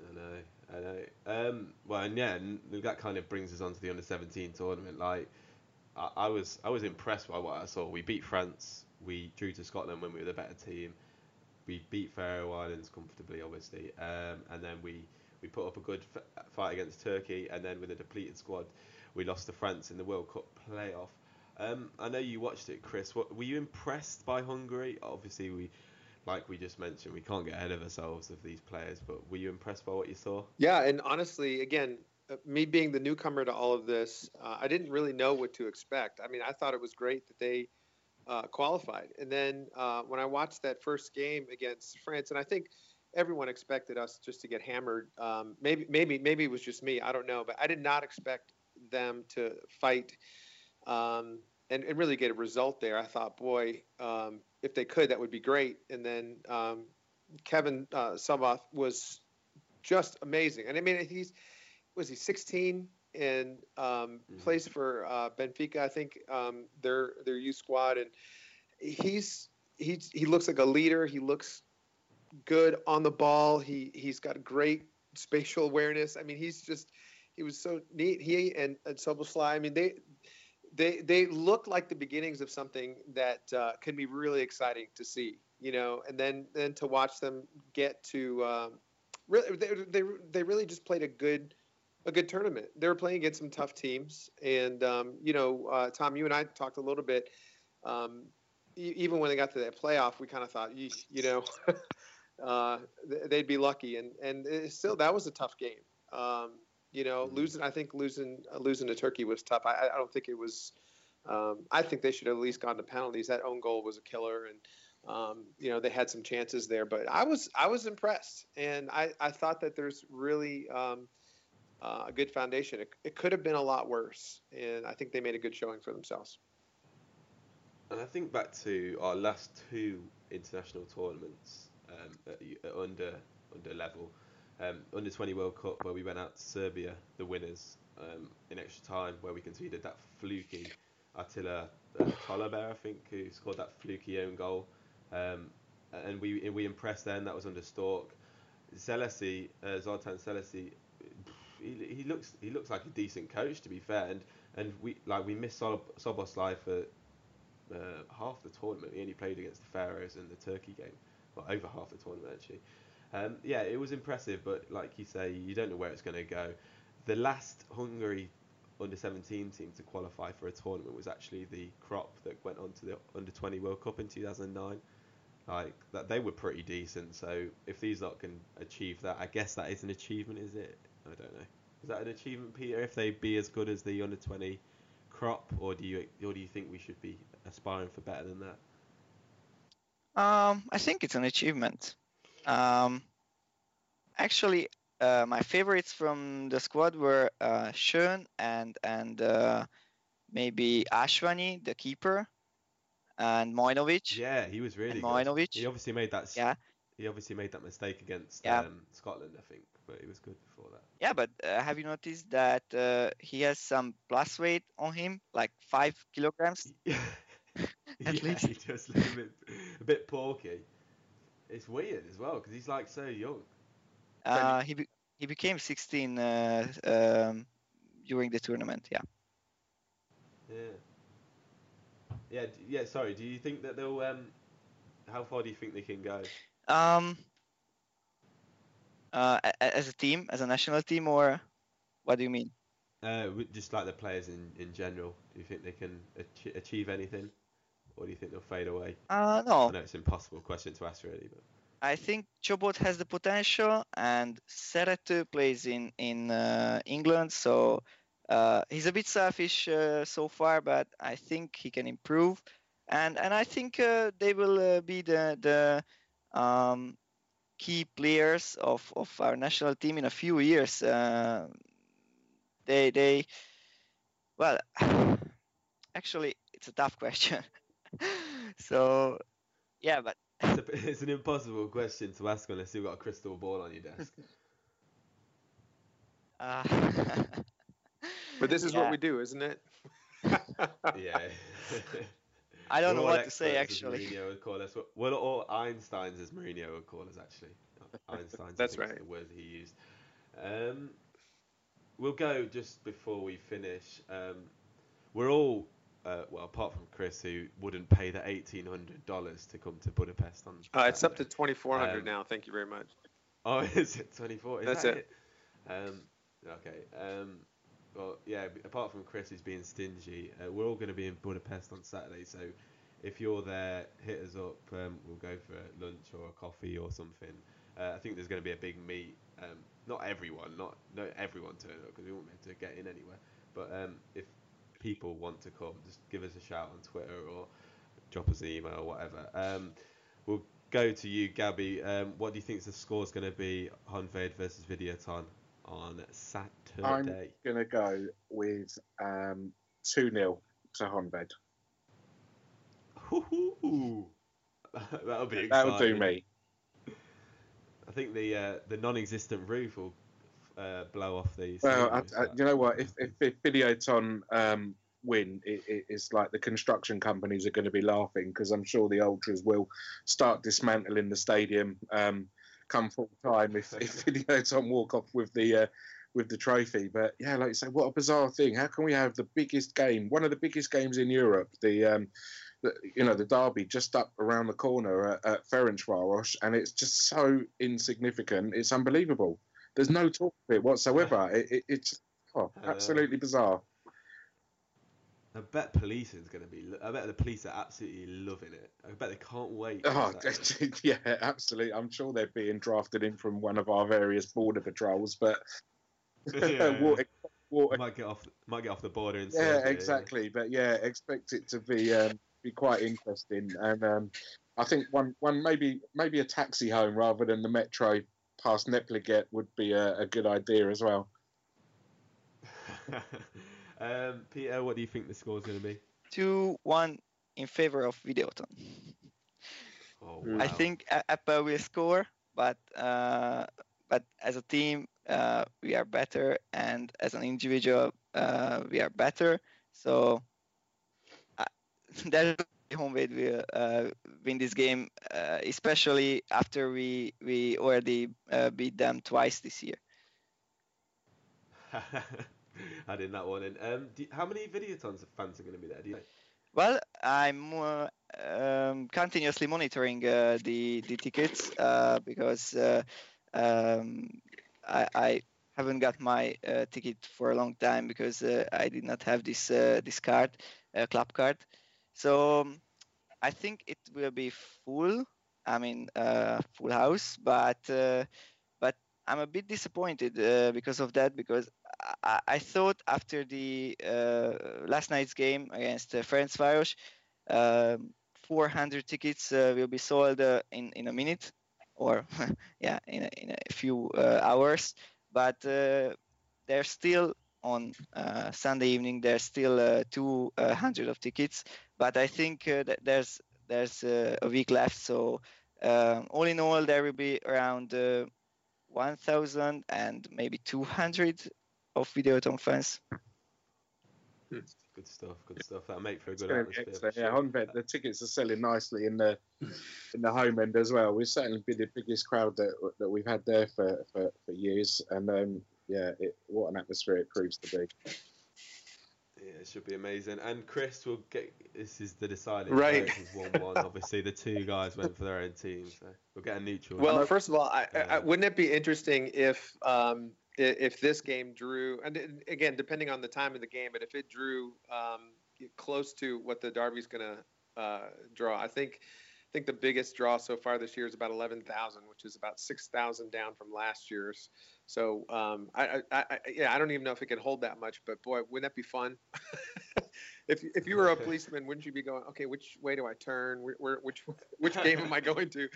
I know. Well, and yeah, that kind of brings us on to the under-17 tournament. Like, I was impressed by what I saw. We beat France. We drew to Scotland when we were the better team. We beat Faroe Islands comfortably, obviously, and then we put up a good fight against Turkey, and then with a depleted squad, we lost to France in the World Cup playoff. I know you watched it, Chris. Were you impressed by Hungary? Obviously, like we just mentioned, we can't get ahead of ourselves of these players, but were you impressed by what you saw? Yeah, and honestly, again, me being the newcomer to all of this, I didn't really know what to expect. I mean, I thought it was great that they qualified. And then when I watched that first game against France, and I think everyone expected us just to get hammered. Maybe it was just me. I don't know. But I did not expect them to fight and really get a result there. I thought, boy, if they could, that would be great. And then Kevin Szoboszlai was just amazing. And I mean, was he 16 and plays for Benfica? I think their youth squad. And he looks like a leader. He looks good on the ball. He's got great spatial awareness. I mean, he was so neat. He and Szoboszlai, I mean, they looked like the beginnings of something that can be really exciting to see, you know. And then to watch them get to really, they really just played a good tournament. They were playing against some tough teams, and you know, Tom, you and I talked a little bit. Even when they got to that playoff, we kind of thought, you know. They'd be lucky, and still that was a tough game. You know, losing to Turkey was tough. I don't think it was. I think they should have at least gone to penalties. That own goal was a killer, and you know, they had some chances there. But I was impressed, and I thought that there's really a good foundation. It could have been a lot worse, and I think they made a good showing for themselves. And I think back to our last 2 international tournaments. At under level, under 20 World Cup, where we went out to Serbia, the winners, in extra time, where we conceded that fluky Attila Tolober, I think, who scored that fluky own goal, and we impressed then. That was under Stork. Zoltan Székely, he looks like a decent coach, to be fair, and we missed Szoboszlai for half the tournament. He only played against the Faroes in the Turkey game. Well, over half the tournament, actually. Yeah, it was impressive, but like you say, you don't know where it's going to go. The last Hungary under-17 team to qualify for a tournament was actually the crop that went on to the under-20 World Cup in 2009. Like that, they were pretty decent. So if these lot can achieve that, I guess that is an achievement, is it? I don't know. Is that an achievement, Peter? If they be as good as the under-20 crop, or do you think we should be aspiring for better than that? I think it's an achievement. Actually, my favorites from the squad were Schön and maybe Ashwani, the keeper, and Mojnovic. Yeah, he was really good. He obviously made that mistake against Scotland, I think, but he was good before that. Yeah, but have you noticed that he has some plus weight on him, like 5 kilograms? At least he just looks a bit porky. It's weird as well because he's like so young. He became 16 during the tournament. Yeah. Sorry. Do you think that they'll? How far do you think they can go? As a team, as a national team, or what do you mean? Just like the players in general. Do you think they can achieve anything? Or do you think they'll fade away? No. I know it's an impossible question to ask, really. But I think Chobot has the potential, and Szerető plays in England, so he's a bit selfish so far, but I think he can improve. And I think they will be the key players of our national team in a few years. Actually, it's a tough question. So, yeah, but it's an impossible question to ask unless you've got a crystal ball on your desk. But this is what we do, isn't it? Yeah. I don't know what to say, actually. Mourinho would call us. Well, all Einsteins, as Mourinho would call us, actually. Einsteins. That's right. The word he used. We'll go just before we finish. We're all. Apart from Chris, who wouldn't pay the $1,800 to come to Budapest on. It's up to $2,400 now. Thank you very much. Oh, is it 24? That's that it. Okay. Apart from Chris, who's being stingy, we're all going to be in Budapest on Saturday. So, if you're there, hit us up. We'll go for lunch or a coffee or something. I think there's going to be a big meet. Not everyone turn up because we won't be able to get in anywhere. But if people want to come, just give us a shout on Twitter or drop us an email or whatever. We'll go to you, Gabby. What do you think the score's going to be, Honvéd versus Videoton on Saturday? I'm going to go with 2-0 to Honvéd. That'll be exciting. That'll do me. I think the non-existent roof will blow off these. Well, you know what? If Videoton win, it's like the construction companies are going to be laughing because I'm sure the ultras will start dismantling the stadium come full time if Videoton walk off with the trophy. But yeah, like you say, what a bizarre thing! How can we have the biggest game, one of the biggest games in Europe, the derby just up around the corner at Ferencváros, and it's just so insignificant. It's unbelievable. There's no talk of it whatsoever. It's absolutely bizarre. I bet the police are absolutely loving it. I bet they can't wait. Oh, yeah, absolutely. I'm sure they're being drafted in from one of our various border patrols, but yeah. Water. Might get off the border. And yeah, exactly. It. But yeah, expect it to be quite interesting. And I think one maybe a taxi home rather than the metro past Nepliget would be a good idea as well. Peter, what do you think the score's going to be? 2-1 in favour of Videoton. Oh, wow. I think Eppel will score, but as a team we are better, and as an individual we are better. So that Honvéd will win this game, especially after we already beat them twice this year. Adding that one in. How many Videotons of fans are going to be there? Do you know? Well, I'm continuously monitoring the tickets because I haven't got my ticket for a long time because I did not have this card, club card. So I think it will be full. I mean, full house, but I'm a bit disappointed because of that. Because I thought after the last night's game against Ferencváros, 400 tickets will be sold in a minute, or yeah, in a few hours. But they're still on Sunday evening. There's still 200 of tickets. But I think that there's a week left, so all in all, there will be around 1,000 and maybe 200 of Videoton fans. Good stuff, good stuff. That'll make for a good atmosphere. Yeah, Honvéd, the tickets are selling nicely in the home end as well. We've certainly been the biggest crowd that we've had there for years, and yeah, what an atmosphere it proves to be. Yeah, it should be amazing. And Chris will get... This is the deciding right. Is 1-1. Obviously, the two guys went for their own teams. So we'll get a neutral. Well, first of all, I wouldn't it be interesting if this game drew... And again, depending on the time of the game, but if it drew close to what the derby's going to draw, I think the biggest draw so far this year is about 11,000, which is about 6,000 down from last year's. So, I don't even know if it can hold that much, but boy, wouldn't that be fun? If you were a policeman, wouldn't you be going, okay, which way do I turn? Which game am I going to?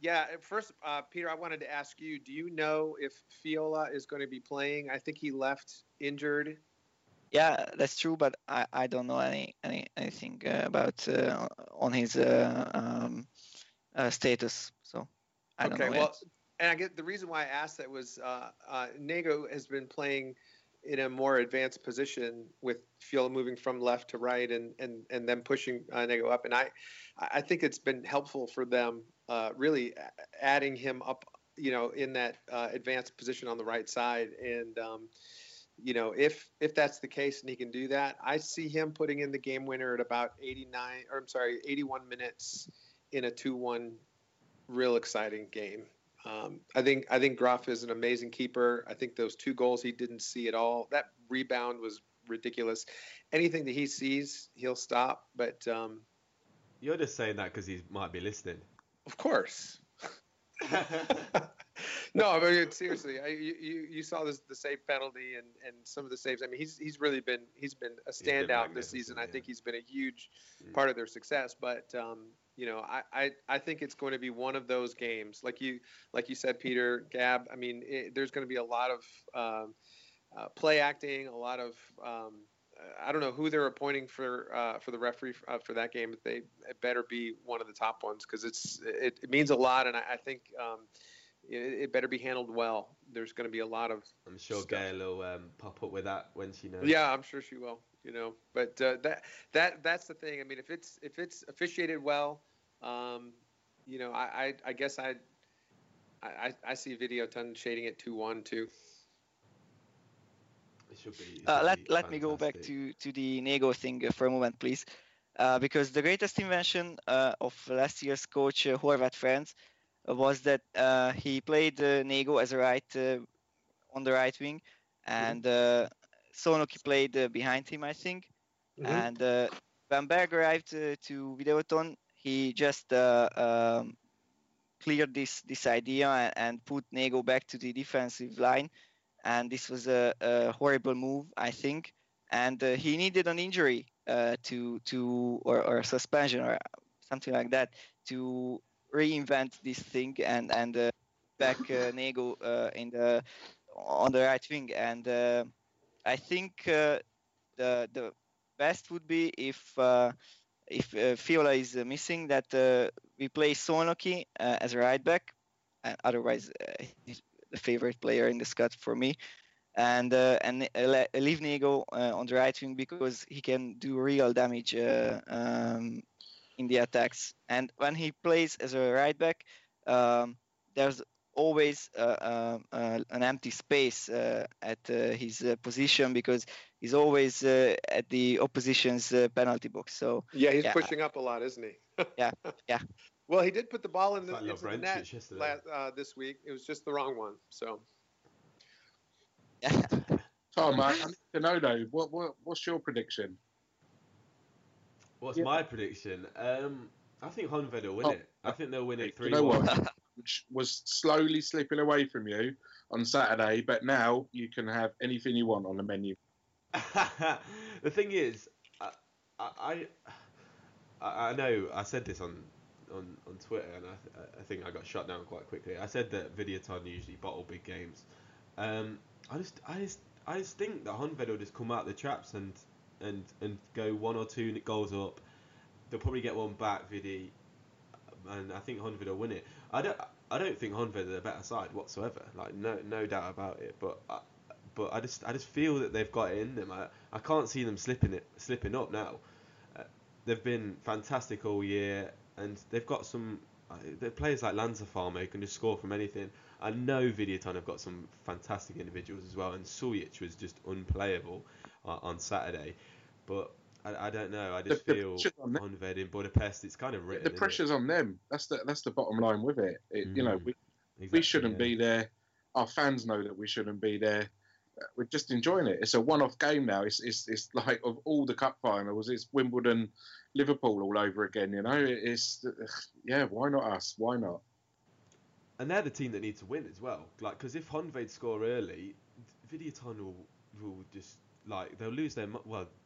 Yeah, first, Peter, I wanted to ask you, do you know if Fiola is going to be playing? I think he left injured. Yeah, that's true, but I don't know anything about on his status, so I don't know. Okay, well, and I get the reason why I asked that was Nego has been playing in a more advanced position with Fiola moving from left to right and them pushing Nego up, and I think it's been helpful for them really adding him up, you know, in that advanced position on the right side, and you know, if that's the case and he can do that, I see him putting in the game winner at about 81 minutes in a 2-1 real exciting game. I think Graf is an amazing keeper. I think those two goals he didn't see at all. That rebound was ridiculous. Anything that he sees, he'll stop. But you're just saying that because he might be listening. Of course. No, I mean, seriously, you saw the save penalty and some of the saves. I mean, he's been a standout this season. Yeah. I think he's been a huge part of their success. But you know, I think it's going to be one of those games, like you said, Peter, Gab. I mean, there's going to be a lot of play acting, a lot of I don't know who they're appointing for the referee for that game, but it better be one of the top ones because it means a lot, and I think. It better be handled well. There's going to be a lot of. I'm sure stuff. Gail will pop up with that when she knows. Yeah, I'm sure she will. You know, but that's the thing. I mean, if it's officiated well, you know, I guess I see Videoton shading at 2-1 too. It should be. Let me go back to the Nego thing for a moment, please, because the greatest invention of last year's coach Horváth Ferenc was that he played Nego as a right on the right wing, and Szónoki played behind him, I think. Mm-hmm. And when Berg arrived to Videoton, he just cleared this idea and put Nego back to the defensive line, and this was a horrible move, I think. And he needed an injury or a suspension or something like that to reinvent this thing and back Nego on the right wing, and I think the best would be if Fiola is missing that we play Szónoki as a right back, and otherwise he's the favorite player in the squad for me, and leave Nego on the right wing because he can do real damage in the attacks. And when he plays as a right back, there's always an empty space at his position because he's always at the opposition's penalty box. So yeah, he's pushing up a lot, isn't he? yeah. Well, he did put the ball in the net this week. It was just the wrong one. So Tom, I need to know though. What's your prediction? What's my prediction? I think Honvéd will win it. I think they'll win it 3-1. You know what? Which was slowly slipping away from you on Saturday, but now you can have anything you want on the menu. The thing is, I know I said this on Twitter, and I think I got shut down quite quickly. I said that Videoton usually bottle big games. I just think that Honvéd will just come out the traps and go one or two goals up. They'll probably get one back, Vidi, and I think Honvéd will win it. I don't think Honvéd are a better side whatsoever. Like no doubt about it. But I just feel that they've got it in them. I can't see them slipping up now. They've been fantastic all year, and they've got some. Their players like Lanzafame who can just score from anything. I know Videoton have got some fantastic individuals as well, and Szczepović was just unplayable on Saturday. But I don't know. I just feel Honvéd in Budapest. It's kind of written. The pressure's on them. That's the bottom line with it. You know, we shouldn't be there. Our fans know that we shouldn't be there. We're just enjoying it. It's a one-off game now. It's like of all the cup finals, it's Wimbledon, Liverpool all over again. You know, why not us? Why not? And they're the team that need to win as well. Like, because if Honvéd score early, Videoton will just like they'll lose their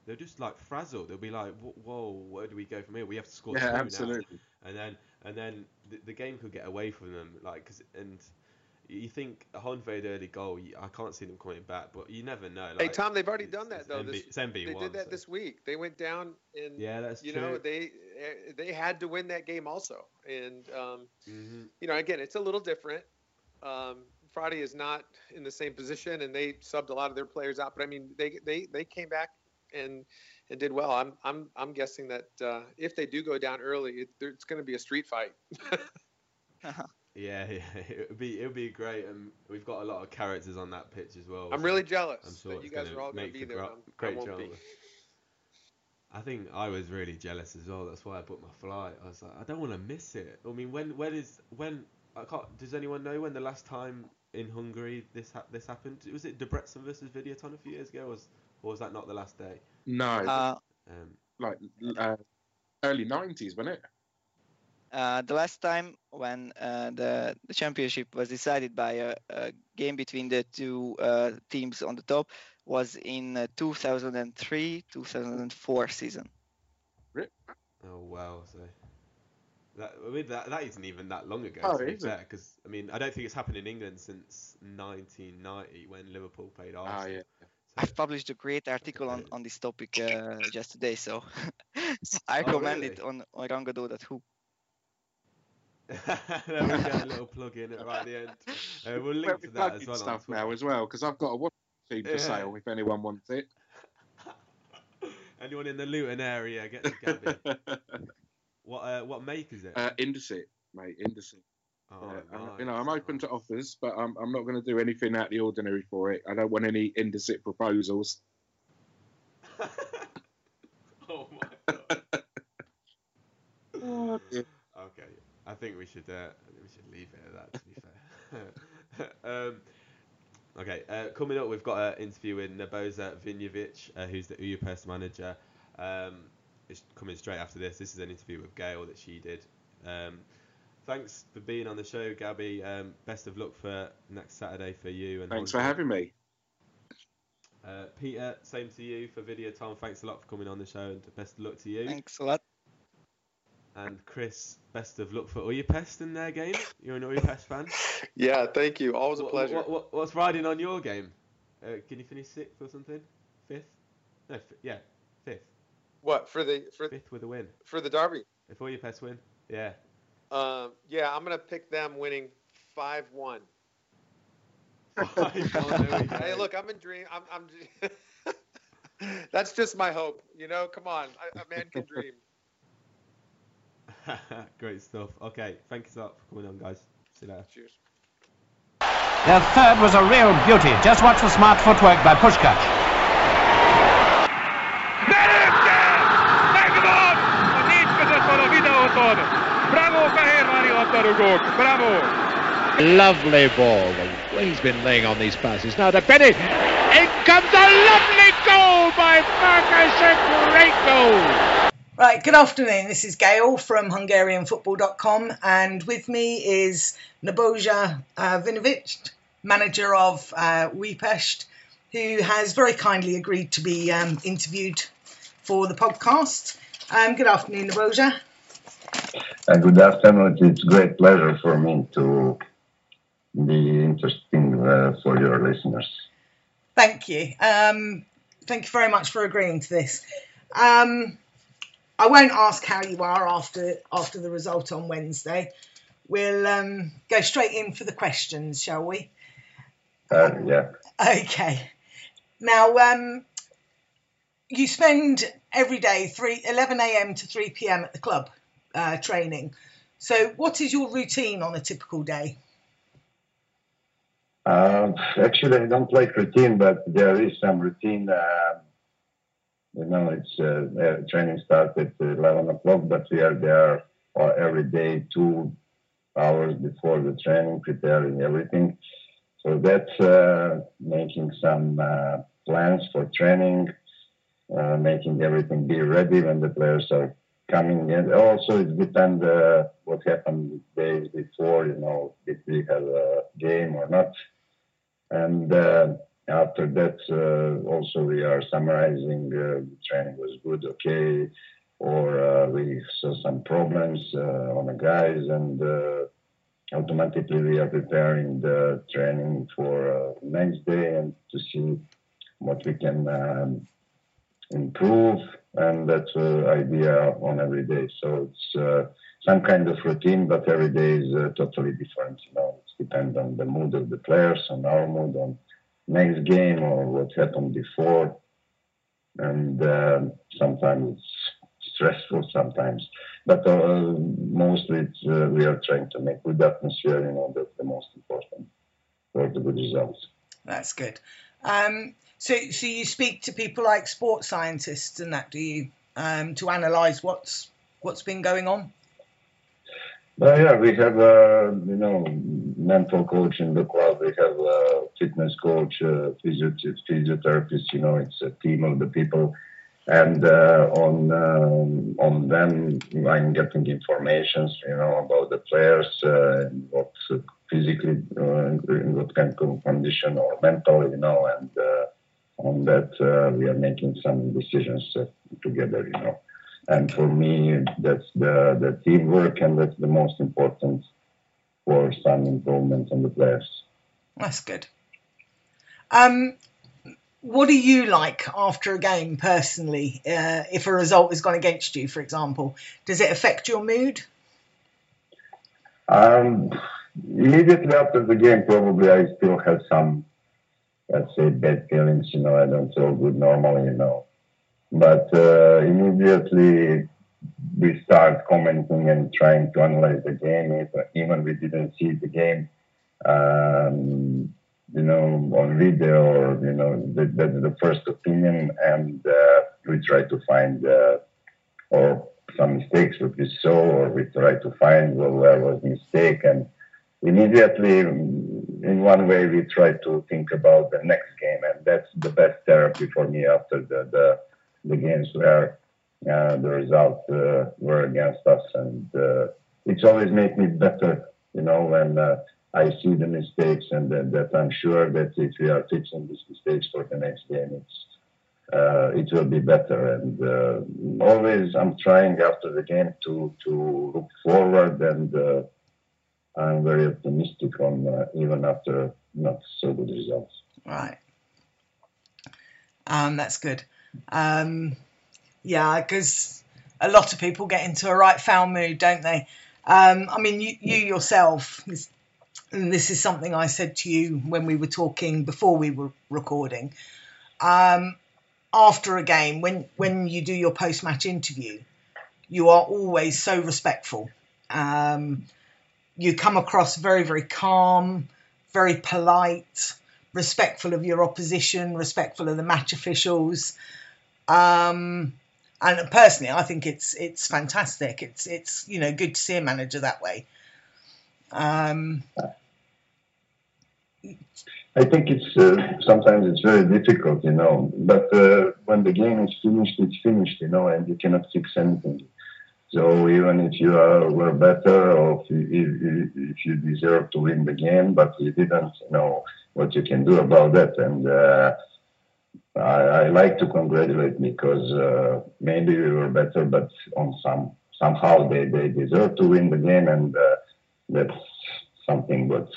they'll just like frazzled. They'll be like, whoa, where do we go from here? We have to score. Yeah, absolutely. Now. And then the game could get away from them. Like, You think a Honvéd early goal, I can't see them coming back, but you never know. Like, hey, Tom, they've already done that, though. They did that this week. They went down and, that's you true. Know, they had to win that game also. And, you know, again, it's a little different. Friday is not in the same position, and they subbed a lot of their players out. But, I mean, they came back and did well. I'm guessing that if they do go down early, it's going to be a street fight. Yeah, it'll be great, and we've got a lot of characters on that pitch as well. I'm really jealous that you guys are all going to be there. Great job. I think I was really jealous as well. That's why I booked my flight. I was like, I don't want to miss it. I mean, when I can't. Does anyone know when the last time in Hungary this happened? Was it Debrecen versus Videoton a few years ago, or was that not the last day? No, early 90s, wasn't it? The last time when the championship was decided by a game between the two teams on the top was in 2003-2004 season. Oh wow! So that isn't even that long ago. Oh, isn't it? Because I mean, I don't think it's happened in England since 1990 when Liverpool played Arsenal. Oh, yeah. I've published a great article on this topic just today, so I recommend it on Rangado.hu. There we go, a little plug in right at the end. We'll link to that as well. Stuff now as well, because I've got a watch feed for sale if anyone wants it. Anyone in the Luton area, get the Gabby. What make is it? Indecent, mate. Indecent. Oh, nice. You know, I'm open to offers, but I'm not going to do anything out of the ordinary for it. I don't want any indecent proposals. Oh my god. Oh, dear. Okay. I think we should leave it at that, to be fair. Okay, coming up, we've got an interview with Nebojša Vinjević, who's the Újpest manager. It's coming straight after this. This is an interview with Gail that she did. Thanks for being on the show, Gabby. Best of luck for next Saturday for you. And thanks for having me. Peter, same to you for Videoton. Thanks a lot for coming on the show, and best of luck to you. Thanks a lot. And Chris, best of luck for Újpest in their game. You're an Újpest fan. Yeah, thank you. Always a pleasure. What's riding on your game? Can you finish sixth or something? Fifth? No, fifth. What for fifth with a win for the derby? If Újpest win, yeah. I'm gonna pick them winning 5-1. Hey, look, I'm that's just my hope. You know, come on, a man can dream. Great stuff. Okay, thank you so much for coming on, guys. See you later. Cheers. Their third was a real beauty. Just watch the smart footwork by Pushkac. Derevszer! Megvan! A 4-5-os a videóton! Bravo, Fehérvári labdarúgók! Bravo! Lovely ball. He's been laying on these passes. Now to Benny. In comes a lovely goal by Marcus. A great goal. Right, good afternoon. This is Gail from hungarianfootball.com, and with me is Nebojša Vinović, manager of Újpest, who has very kindly agreed to be interviewed for the podcast. Good afternoon, Nebojša. Good afternoon. It's a great pleasure for me to be interesting for your listeners. Thank you. Thank you very much for agreeing to this. I won't ask how you are after the result on Wednesday. We'll go straight in for the questions, shall we? Yeah. Okay. Now, you spend every day 11 a.m. to 3 p.m. at the club training. So what is your routine on a typical day? Actually, I don't like routine, but there is some routine. It's training starts at 11 o'clock, but we are there every day 2 hours before the training, preparing everything. So that's making some plans for training, making everything be ready when the players are coming in. Also, it depends what happened days before, if we have a game or not. And after that, also we are summarizing training was good, okay, or we saw some problems on the guys, and automatically we are preparing the training for next day and to see what we can improve, and that's the idea on every day. So it's some kind of routine, but every day is totally different. It depends on the mood of the players, on our mood, on next game or what happened before. And sometimes it's stressful, sometimes. But mostly it's, we are trying to make good atmosphere, that's the most important for the good results. That's good. So you speak to people like sports scientists and that, do you, to analyse what's been going on? Yeah, we have, mental coach in the club. We have a fitness coach, physiotherapist. It's a team of the people, and on them I'm getting information, about the players, what physically, in what kind of condition or mental, and on that we are making some decisions together, And for me, that's the teamwork, and that's the most important for some improvement on the players. That's good. What are you like after a game personally? If a result has gone against you, for example, does it affect your mood? Immediately after the game, probably I still have some, let's say, bad feelings. I don't feel good normally. But immediately we start commenting and trying to analyze the game. Even we didn't see the game, on video, or, that's the first opinion. And we try to find or some mistakes that we saw, or we try to find where was the mistake. And immediately, in one way, we try to think about the next game. And that's the best therapy for me after the games where the results were against us, and it's always made me better, when I see the mistakes, and that I'm sure that if we are fixing these mistakes for the next game, it will be better. And always I'm trying after the game to look forward, and I'm very optimistic on even after not so good results. Right. That's good. Yeah, because a lot of people get into a right foul mood, don't they? I mean, you yourself, and this is something I said to you when we were talking before we were recording, after a game, when you do your post-match interview, you are always so respectful. You come across very, very calm, very polite, respectful of your opposition, respectful of the match officials. And personally, I think it's fantastic. It's good to see a manager that way. I think it's sometimes it's very difficult, you know. But when the game is finished, it's finished, you know, and you cannot fix anything. So even if you were better, or if you deserve to win the game, but you didn't, you know what you can do about that. And I like to congratulate me, because maybe we were better, but on somehow they deserve to win the game, and that's something what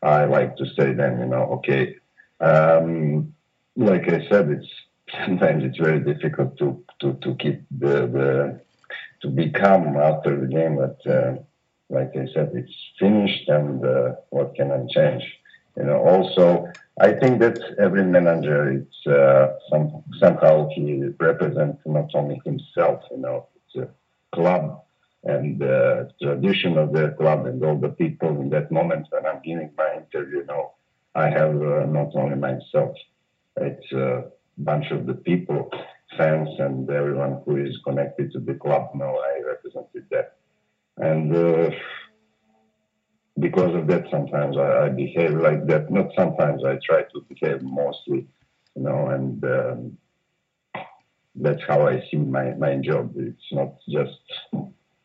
I like to say. Then, you know, okay, like I said, it's sometimes it's very difficult to keep to be calm after the game, but like I said, it's finished, and what can I change? You know, also, I think that every manager, it's somehow he represents not only himself, you know, it's a club and the tradition of the club and all the people in that moment when I'm giving my interview, you know, I have not only myself, it's a bunch of the people, fans and everyone who is connected to the club. Now I represented that. And because of that, sometimes I behave like that. Not sometimes, I try to behave mostly, you know, and that's how I see my job. It's not just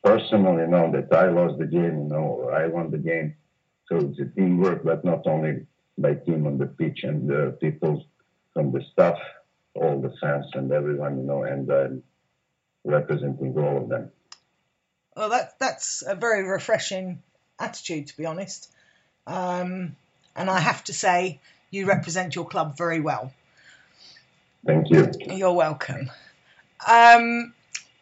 personal, you know, that I lost the game, you know, or I won the game. So it's a teamwork, but not only by team on the pitch and the people from the staff, all the fans and everyone, you know, and I'm representing all of them. Well, that's a very refreshing attitude, to be honest. And I have to say, you represent your club very well. Thank you. You're welcome.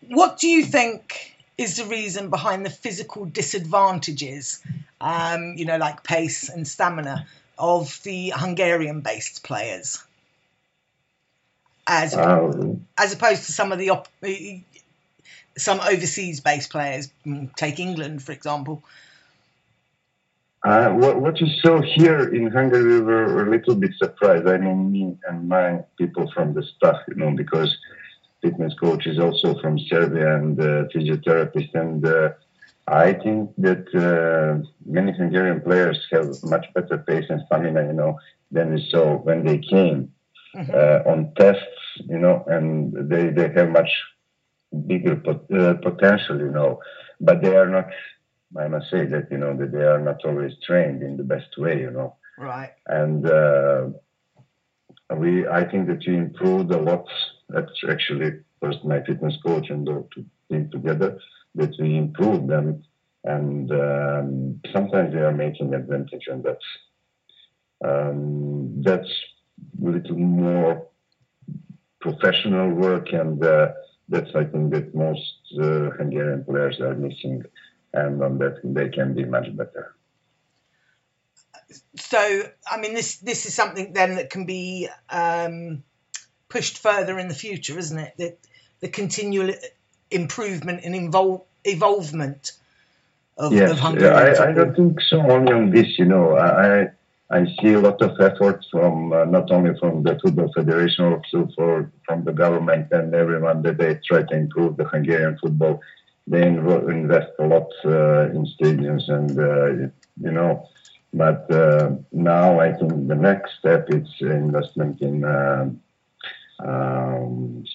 What do you think is the reason behind the physical disadvantages, you know, like pace and stamina, of the Hungarian-based players, as opposed to some of the some overseas-based players? Take England, for example. What you saw here in Hungary, we were a little bit surprised. I mean, me and my people from the staff, you know, because fitness coach is also from Serbia and physiotherapist. And I think that many Hungarian players have much better pace and stamina, you know, than we saw when they came on tests, you know, and they have much bigger potential, you know, but they are not... I must say that, you know, that they are not always trained in the best way, you know. Right. And I think that we improved a lot. That's actually first my fitness coach and the team together, that we improved them. And sometimes they are making advantage, and that's a little more professional work, and that's, I think, that most Hungarian players are missing. And on that, they can be much better. So, I mean, this is something then that can be pushed further in the future, isn't it? The continual improvement and evolvement of, yes, of Hungary. I don't think so only on this, you know. I see a lot of effort from not only from the Football Federation, also from the government and everyone, that they try to improve the Hungarian football. They invest a lot in stadiums, and you know, but now I think the next step is investment in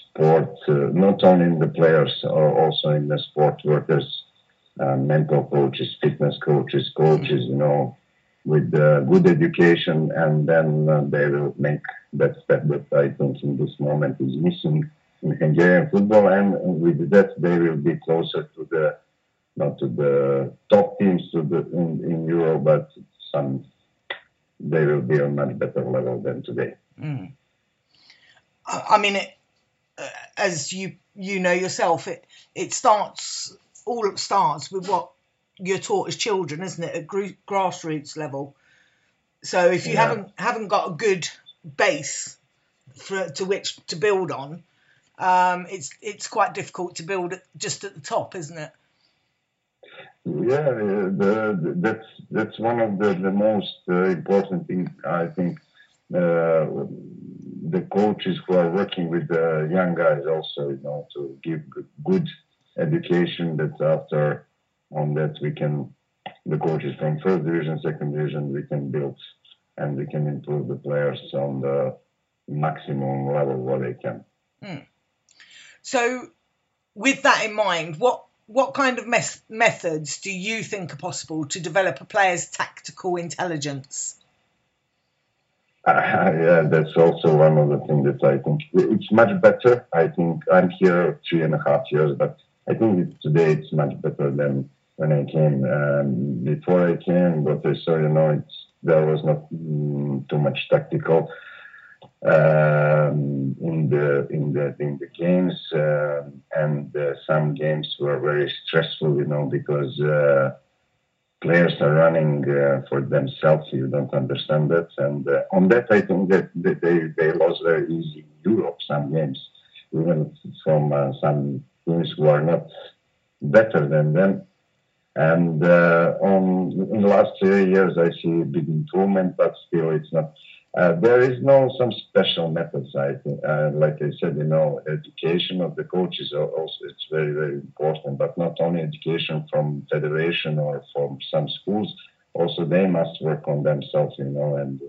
sport, not only in the players, also in the sport workers, mental coaches, fitness coaches, you know, with good education, and then they will make that step that I think in this moment is missing in Hungarian football, and with that they will be closer to the, not to the top teams in Europe, but they will be on a much better level than today. Mm. I mean, as you know yourself, it starts with what you're taught as children, isn't it, at grassroots level? So if you haven't got a good base to which to build on, it's quite difficult to build just at the top, isn't it? Yeah, that's one of the most important things, I think. The coaches who are working with the young guys also, you know, to give good education, that after on that we can, the coaches from first division, second division, we can build and we can improve the players on the maximum level where they can. Mm. So with that in mind, what kind of methods do you think are possible to develop a player's tactical intelligence? Yeah, that's also one of the things that I think it's much better. I think I'm here 3.5 years, but I think today it's much better than when I came. Before I came, what I saw, there was not too much tactical in the games, and some games were very stressful, because players are running for themselves. You don't understand that, and on that I think that they lost very easy in Europe some games, even from some teams who are not better than them. And in the last 3 years, I see a big improvement, but still it's not. There is some special methods. I think, like I said, education of the coaches also it's very, very important. But not only education from federation or from some schools, also they must work on themselves, And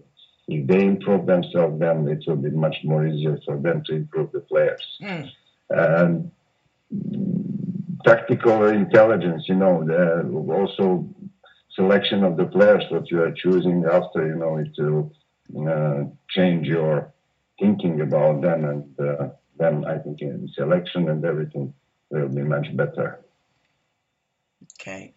if they improve themselves, then it will be much more easier for them to improve the players. Mm. Tactical intelligence, also selection of the players that you are choosing after, it will change your thinking about them, and then I think in selection and everything will be much better. Okay.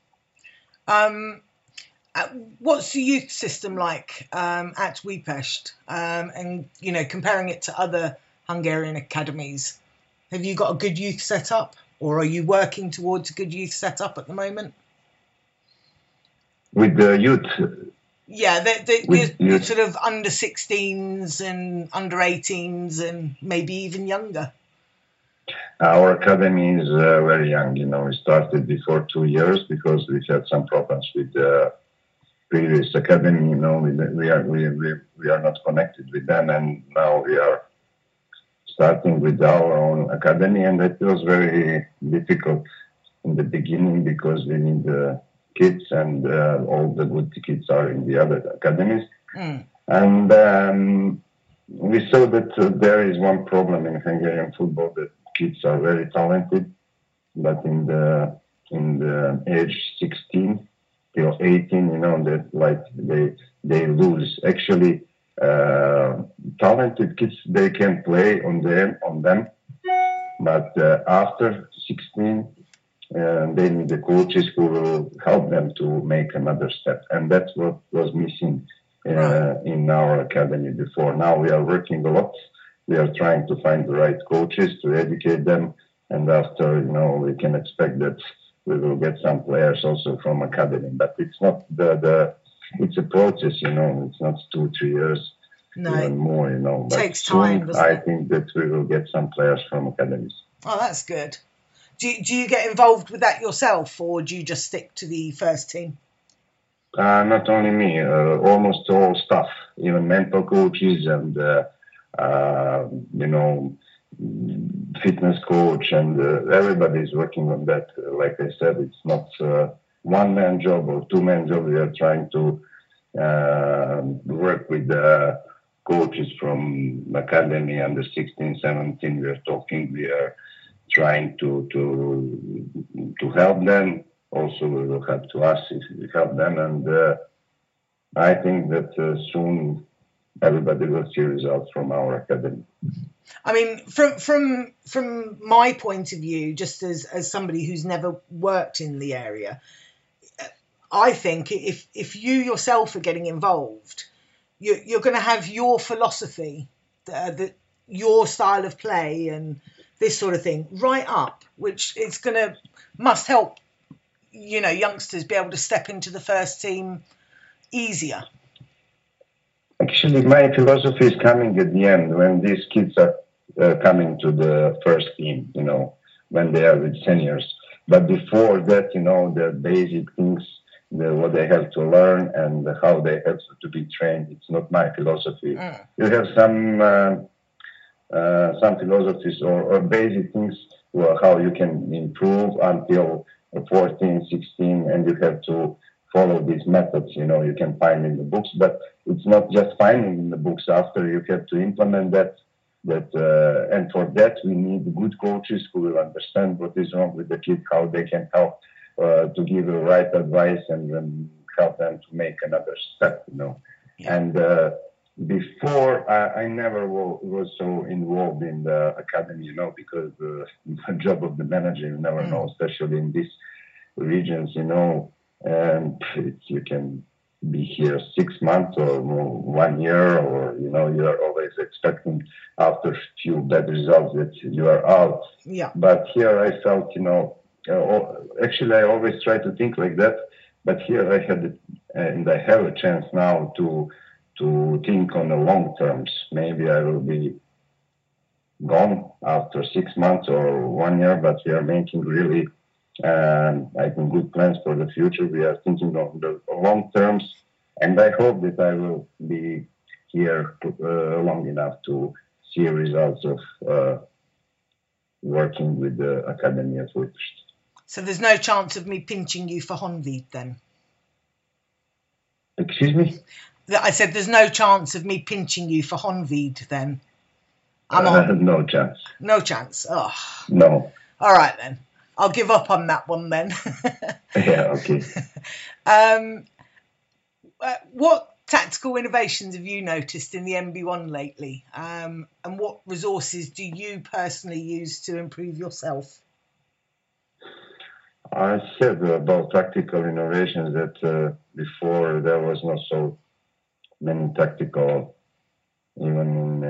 What's the youth system like at Újpest? And, comparing it to other Hungarian academies, have you got a good youth setup? Or are you working towards a good youth setup at the moment? With the youth? Yeah, the sort of under 16s and under 18s and maybe even younger. Our academy is very young, We started before 2 years because we had some problems with the previous academy, We are not connected with them, and now we are starting with our own academy, and that was very difficult in the beginning because we need the kids, and all the good kids are in the other academies. Mm. And we saw that there is one problem in Hungarian football, that kids are very talented, but in the age 16 till 18, that like they lose actually. Talented kids, they can play on them, but after 16, they need the coaches who will help them to make another step, and that's what was missing in our academy before. Now we are working a lot. We are trying to find the right coaches to educate them, and after we can expect that we will get some players also from academy, but it's not it's a process, it's not 2-3 years, even more, But it takes time, doesn't it? I think that we will get some players from academies. Oh, that's good. Do you get involved with that yourself, or do you just stick to the first team? Not only me, almost all staff, even mental coaches and, fitness coach, and everybody is working on that. Like I said, it's not... one-man job or two-man job. We are trying to work with the coaches from academy under 16, 17. We are talking. We are trying to help them. Also, we will help to us if we help them. And I think that soon everybody will see results from our academy. I mean, from my point of view, just as somebody who's never worked in the area. I think if you yourself are getting involved, you're going to have your philosophy, your style of play and this sort of thing right up, which it's going to must help, youngsters be able to step into the first team easier. Actually, my philosophy is coming at the end when these kids are coming to the first team, when they are with seniors. But before that, the basic things, what they have to learn and how they have to be trained. It's not my philosophy. Mm. You have some philosophies or basic things, how you can improve until 14, 16, and you have to follow these methods, you know, you can find in the books, but it's not just finding in the books. After, you have to implement that, and for that we need good coaches who will understand what is wrong with the kid, how they can help to give the right advice and help them to make another step, you know. Yeah. And before, I never was so involved in the academy, you know, because the job of the manager, you never know, especially in these regions, you know, and you can be here 6 months or 1 year, or, you know, you are always expecting after a few bad results that you are out. Yeah. But here I felt, you know, actually I always try to think like that, but here I had, and I have a chance now to think on the long terms. Maybe I will be gone after 6 months or 1 year, but we are making really, I think, good plans for the future. We are thinking of the long terms, and I hope that I will be here long enough to see results of working with the Academy of Újpest. So there's no chance of me pinching you for Honvéd then? Excuse me? I said there's no chance of me pinching you for Honvéd then? No chance. No chance? Oh. No. All right then. I'll give up on that one then. Yeah, okay. What tactical innovations have you noticed in the MB1 lately? And what resources do you personally use to improve yourself? I said about tactical innovations that before there was not so many tactical, even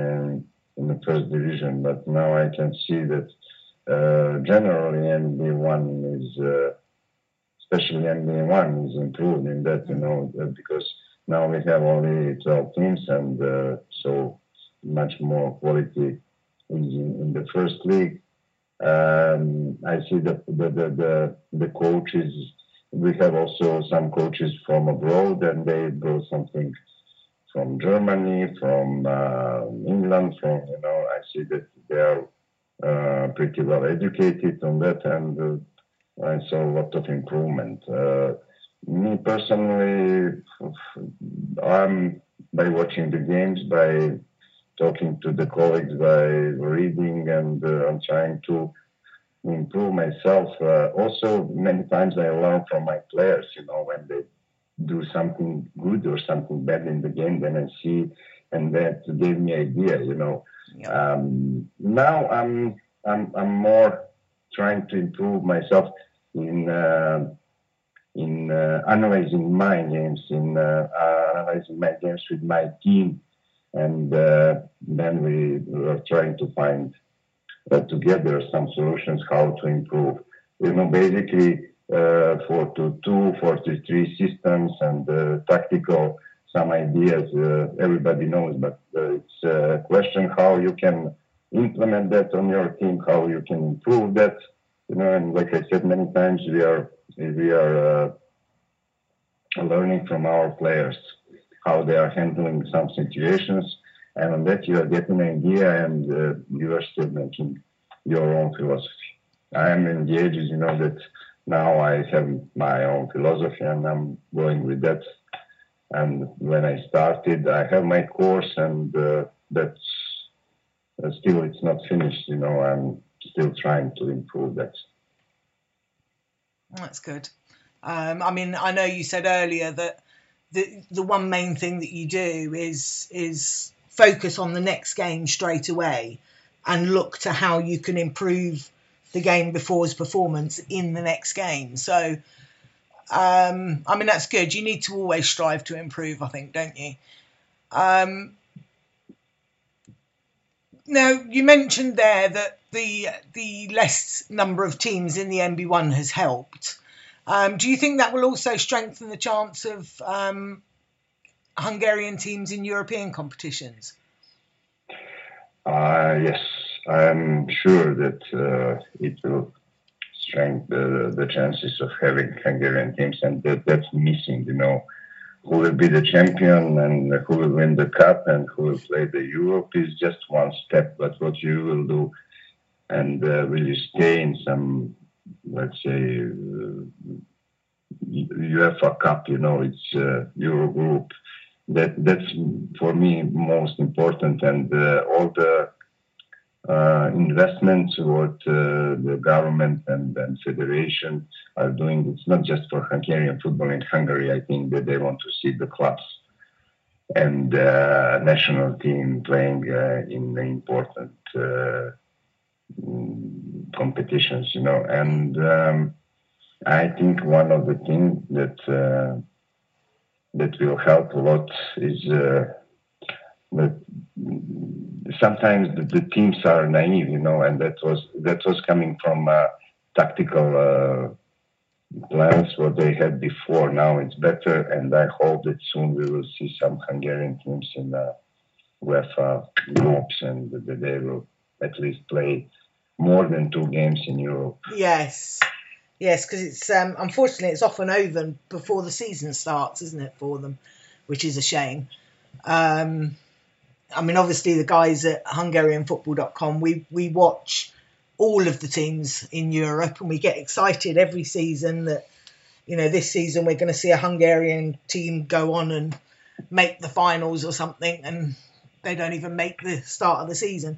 in the first division, but now I can see that generally MB1 is, especially MB1 is improved in that, you know, because now we have only 12 teams and so much more quality in the first league. I see the coaches, we have also some coaches from abroad, and they brought something from Germany, from England, from, you know, I see that they are pretty well educated on that, and I saw a lot of improvement. Me personally, I'm by watching the games, by talking to the colleagues, by reading, and I'm trying to improve myself. Also, many times I learn from my players, you know, when they do something good or something bad in the game, then I see, and that gave me an idea, you know. Yep. Now I'm more trying to improve myself in analyzing my games, in analyzing my games with my team, and then we are trying to find together some solutions how to improve. You know, basically 4-2-2, 4-3-3 systems, and tactical. Some ideas everybody knows, but it's a question how you can implement that on your team, how you can improve that, you know. And like I said many times, we are learning from our players how they are handling some situations, and on that you are getting an idea, and you are still making your own philosophy. I am in the ages, you know, that now I have my own philosophy and I'm going with that. And when I started, I have my course, and that's still, it's not finished, you know. I'm still trying to improve that. That's good. I mean, I know you said earlier that the one main thing that you do is focus on the next game straight away and look to how you can improve the game before's performance in the next game. So, I mean, that's good. You need to always strive to improve, I think, don't you? Now, you mentioned there that the less number of teams in the MB1 has helped. Do you think that will also strengthen the chance of Hungarian teams in European competitions? Yes, I'm sure that it will strengthen the chances of having Hungarian teams, and that's missing, you know. Who will be the champion and who will win the cup and who will play the Europe is just one step, but what you will do, and will you stay in some, let's say, UEFA Cup, you know, it's Eurogroup. That's for me most important, and all the investments what the government and federation are doing. It's not just for Hungarian football in Hungary. I think that they want to see the clubs and national team playing in the important competitions, you know. And I think one of the things that will help a lot is that sometimes the teams are naive, you know, and that was coming from tactical plans what they had before. Now it's better, and I hope that soon we will see some Hungarian teams in UEFA groups, and that they will at least play more than 2 games in Europe. Yes. Yes, because it's unfortunately it's often over before the season starts, isn't it, for them, which is a shame. I mean, obviously the guys at hungarianfootball.com, we watch all of the teams in Europe, and we get excited every season that, you know, this season we're going to see a Hungarian team go on and make the finals or something, and they don't even make the start of the season.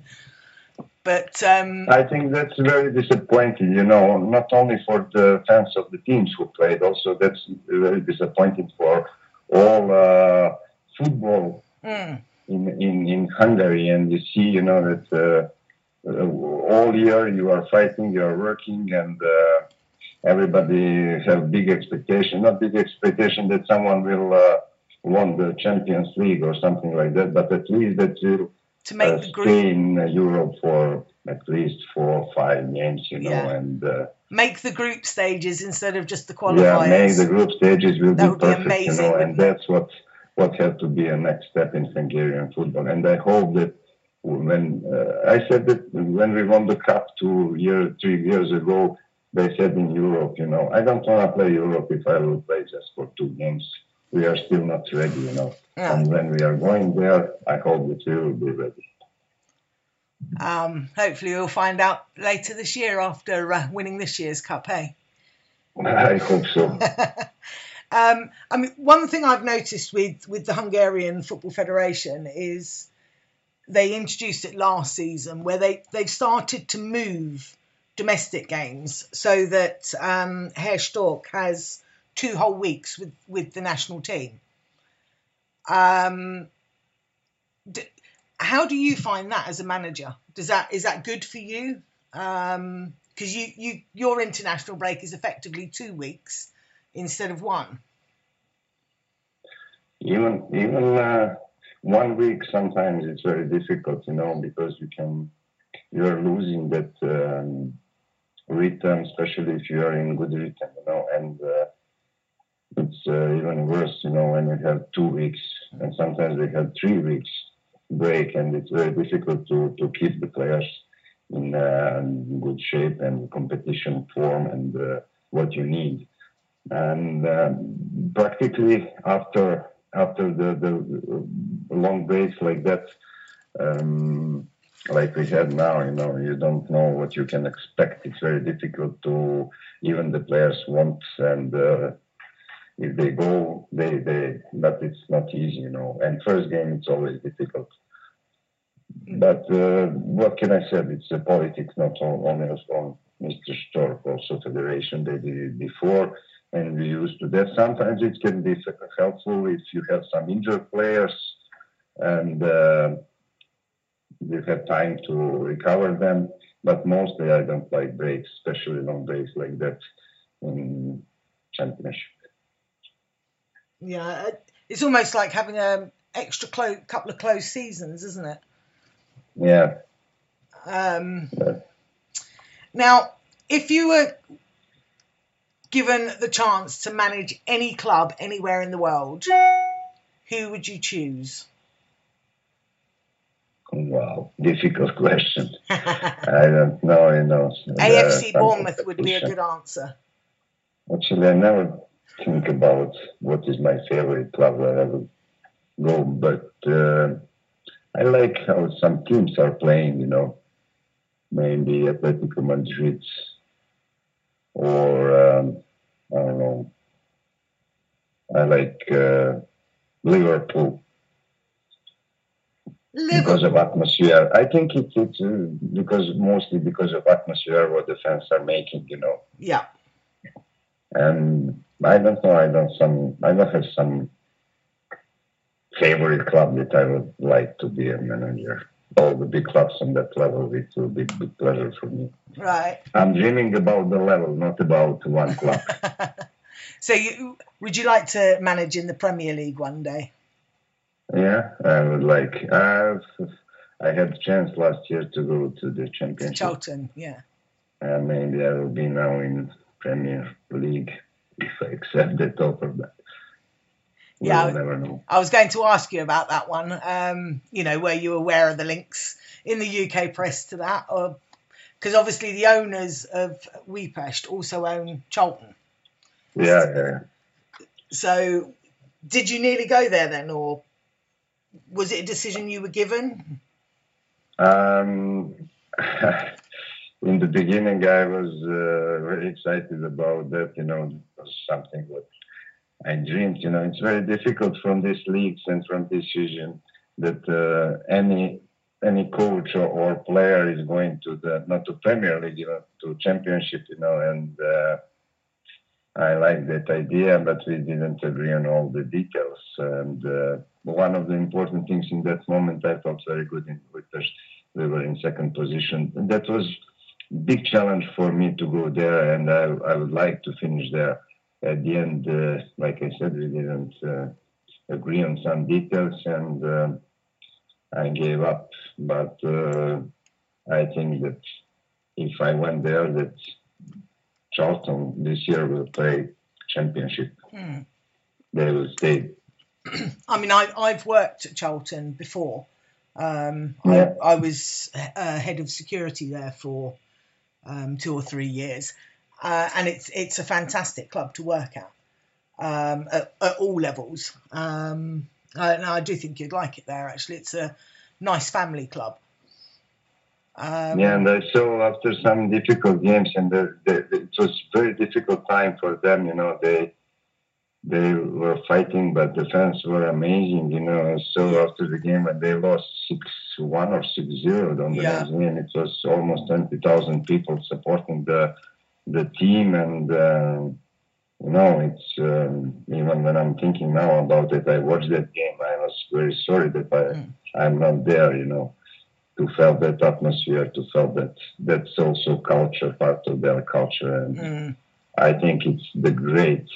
But I think that's very disappointing, you know, not only for the fans of the teams who played, also that's very disappointing for all football in Hungary. And you see, you know, that all year you are fighting, you are working, and everybody have big expectation. Not big expectation that someone will won the Champions League or something like that, but at least that will to make the group. Stay in Europe for at least 4 or 5 games, you know, and make the group stages instead of just the qualifiers. Yeah, make the group stages will be perfect, amazing, you know, and that's what has to be a next step in Hungarian football. And I hope that when I said that when we won the cup 3 years ago, they said in Europe, you know, I don't want to play Europe if I will play just for 2 games. We are still not ready, you know. Yeah. And when we are going there, I hope that we will be ready. Hopefully we'll find out later this year after winning this year's cup, hey? I hope so. I mean, one thing I've noticed with the Hungarian Football Federation is they introduced it last season where they've started to move domestic games so that Herr Stork has 2 whole weeks with the national team. How do you find that as a manager? Is that good for you? Because your international break is effectively 2 weeks instead of 1. Even 1 week sometimes it's very difficult, you know, because you're losing that rhythm, especially if you are in good rhythm, you know, and it's even worse, you know, when you have 2 weeks and sometimes we have 3 weeks break, and it's very difficult to keep the players in good shape and competition form and what you need. And practically after the long breaks like that, like we had now, you know, you don't know what you can expect. It's very difficult to even the players want and. If they go, but it's not easy, you know. And first game, it's always difficult. But what can I say? It's a politics, not only on Mr. Stork, also Federation. They did it before, and we used to that. Sometimes it can be helpful if you have some injured players, and you have time to recover them. But mostly, I don't like breaks, especially long breaks like that in championship. Yeah, it's almost like having an extra couple of close seasons, isn't it? Yeah. Now, if you were given the chance to manage any club anywhere in the world, who would you choose? Wow, difficult question. I don't know, you know. AFC Bournemouth would be a good answer. Actually, I never think about what is my favorite club where I would go, but I like how some teams are playing, you know, maybe Atletico Madrid or I don't know, I like Liverpool. Because of atmosphere. I think it's because mostly because of atmosphere what the fans are making, you know. Yeah. And I don't know, I don't have some favorite club that I would like to be a manager. All the big clubs on that level, it will be a big pleasure for me. Right. I'm dreaming about the level, not about one club. So would you like to manage in the Premier League one day? Yeah, I would like. I had the chance last year to go to the Championship. To Charlton, yeah. Maybe I will be now in Premier League if I accept the top of that. Yeah, we'll never know. I was going to ask you about that one. Were you aware of the links in the UK press to that? Because obviously the owners of Újpest also own Charlton. Yeah. So did you nearly go there then, or was it a decision you were given? In the beginning, I was very excited about that. You know, it was something that I dreamed. You know, it's very difficult from these leagues and from this season that any coach or player is going to not to Premier League, you know, to Championship. You know, and I like that idea, but we didn't agree on all the details. And one of the important things in that moment, I felt very good in Budapest. We were in second position. And that was a big challenge for me to go there, and I would like to finish there. At the end, like I said, we didn't agree on some details, and I gave up. But I think that if I went there, that Charlton this year will play Championship. Mm. They will stay. I mean, I've worked at Charlton before. Yeah. I was head of security there for 2 or 3 years. And it's a fantastic club to work at all levels. And I do think you'd like it there, actually. It's a nice family club. Yeah, and I saw after some difficult games, and it was a very difficult time for them. You know, they were fighting, but the fans were amazing. You know, so after the game, when they lost 6-1 or 6-0 on the last game, it was almost 20,000 people supporting the team, and it's even when I'm thinking now about it, I watched that game. I was very sorry that I'm not there, you know, to feel that atmosphere, to feel that that's also culture, part of their culture, and I think it's the great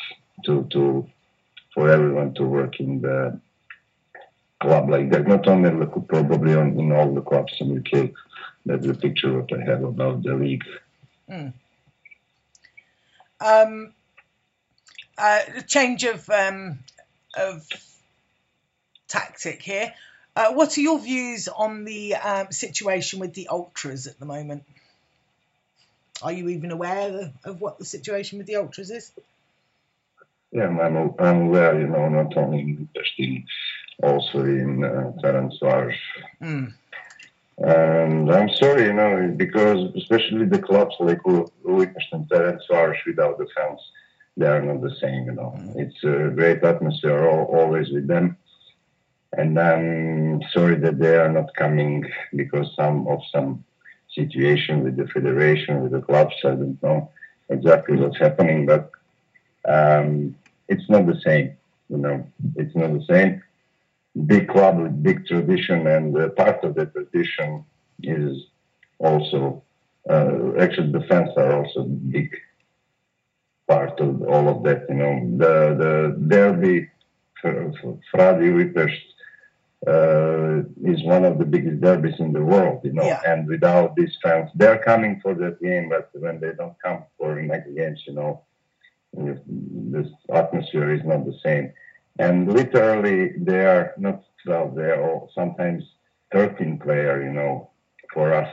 to for everyone to work in the club like that. Not only probably in all the clubs in UK. That's the picture what I have about the league. Mm. Change of tactic here. What are your views on the situation with the ultras at the moment? Are you even aware of what the situation with the ultras is? Yeah, I'm aware. You know, not only in Budapest, also in Ferencváros. And I'm sorry, you know, because especially the clubs like Újpest and Ferencváros without the fans, they are not the same, you know. It's a great atmosphere always with them. And I'm sorry that they are not coming because some situation with the federation, with the clubs, I don't know exactly what's happening, but it's not the same, you know. It's not the same. Big club with big tradition, and part of the tradition is also actually the fans are also a big part of all of that. You know, the derby Fradi Újpest is one of the biggest derbies in the world. You know, and without these fans, they're coming for that game, but when they don't come for next games, you know, this atmosphere is not the same. And literally, they are not 12, they are sometimes 13 players, you know, for us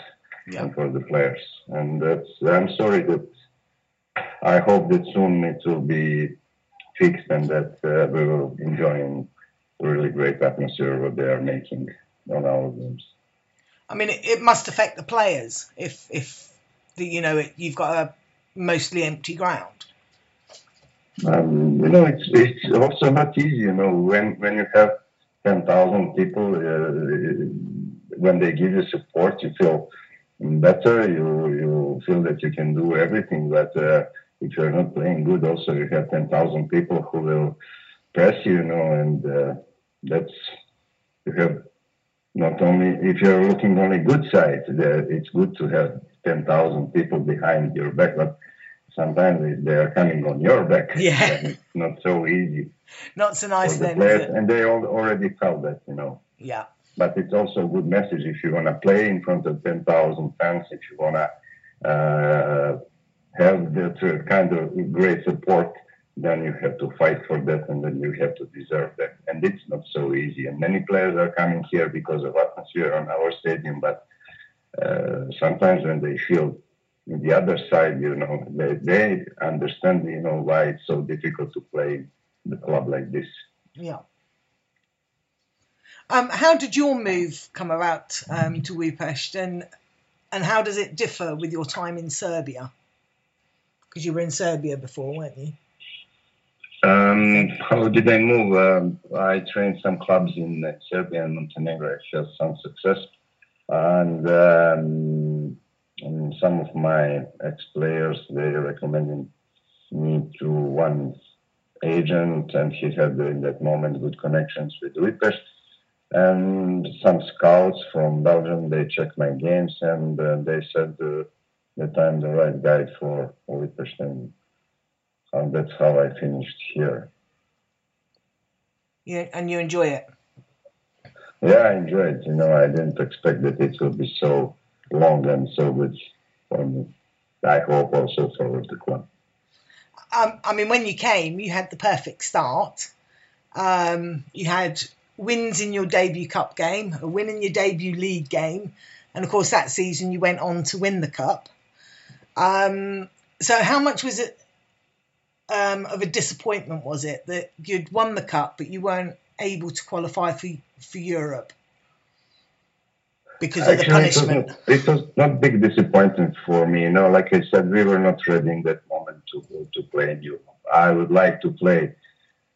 and for the players. And I'm sorry that I hope that soon it will be fixed and that we will enjoy a really great atmosphere what they are making on our games. I mean, it must affect the players if you've got a mostly empty ground. It's also not easy, when you have 10,000 people, when they give you support, you feel better, you feel that you can do everything, but if you're not playing good, also you have 10,000 people who will press you, and that's, you have not only, if you're looking on a good side, it's good to have 10,000 people behind your back, but sometimes they are coming on your back. Yeah. And it's not so easy. Not so nice then, players, is it? And they all already felt that, Yeah. But it's also a good message if you want to play in front of 10,000 fans, if you want to have that kind of great support, then you have to fight for that, and then you have to deserve that. And it's not so easy. And many players are coming here because of atmosphere on our stadium, but sometimes when they feel the other side, they understand, why it's so difficult to play the club like this. Yeah. How did your move come about to Újpest, and how does it differ with your time in Serbia? Because you were in Serbia before, weren't you? How did I move? I trained some clubs in Serbia and Montenegro. I had some success, and some of my ex-players, they recommended me to one agent, and he had in that moment good connections with Újpest. And some scouts from Belgium, they checked my games, and they said that I'm the right guy for Újpest, and that's how I finished here. Yeah, and you enjoy it? Yeah, I enjoy it. I didn't expect that it would be so long and so good for me. I hope also for the club. When you came, you had the perfect start. You had wins in your debut cup game, a win in your debut league game, and of course that season you went on to win the cup. So how much was it of a disappointment was it that you'd won the cup but you weren't able to qualify for Europe because of the punishment? It was not a big disappointment for me. Like I said, we were not ready in that moment to play in Europe. I would like to play.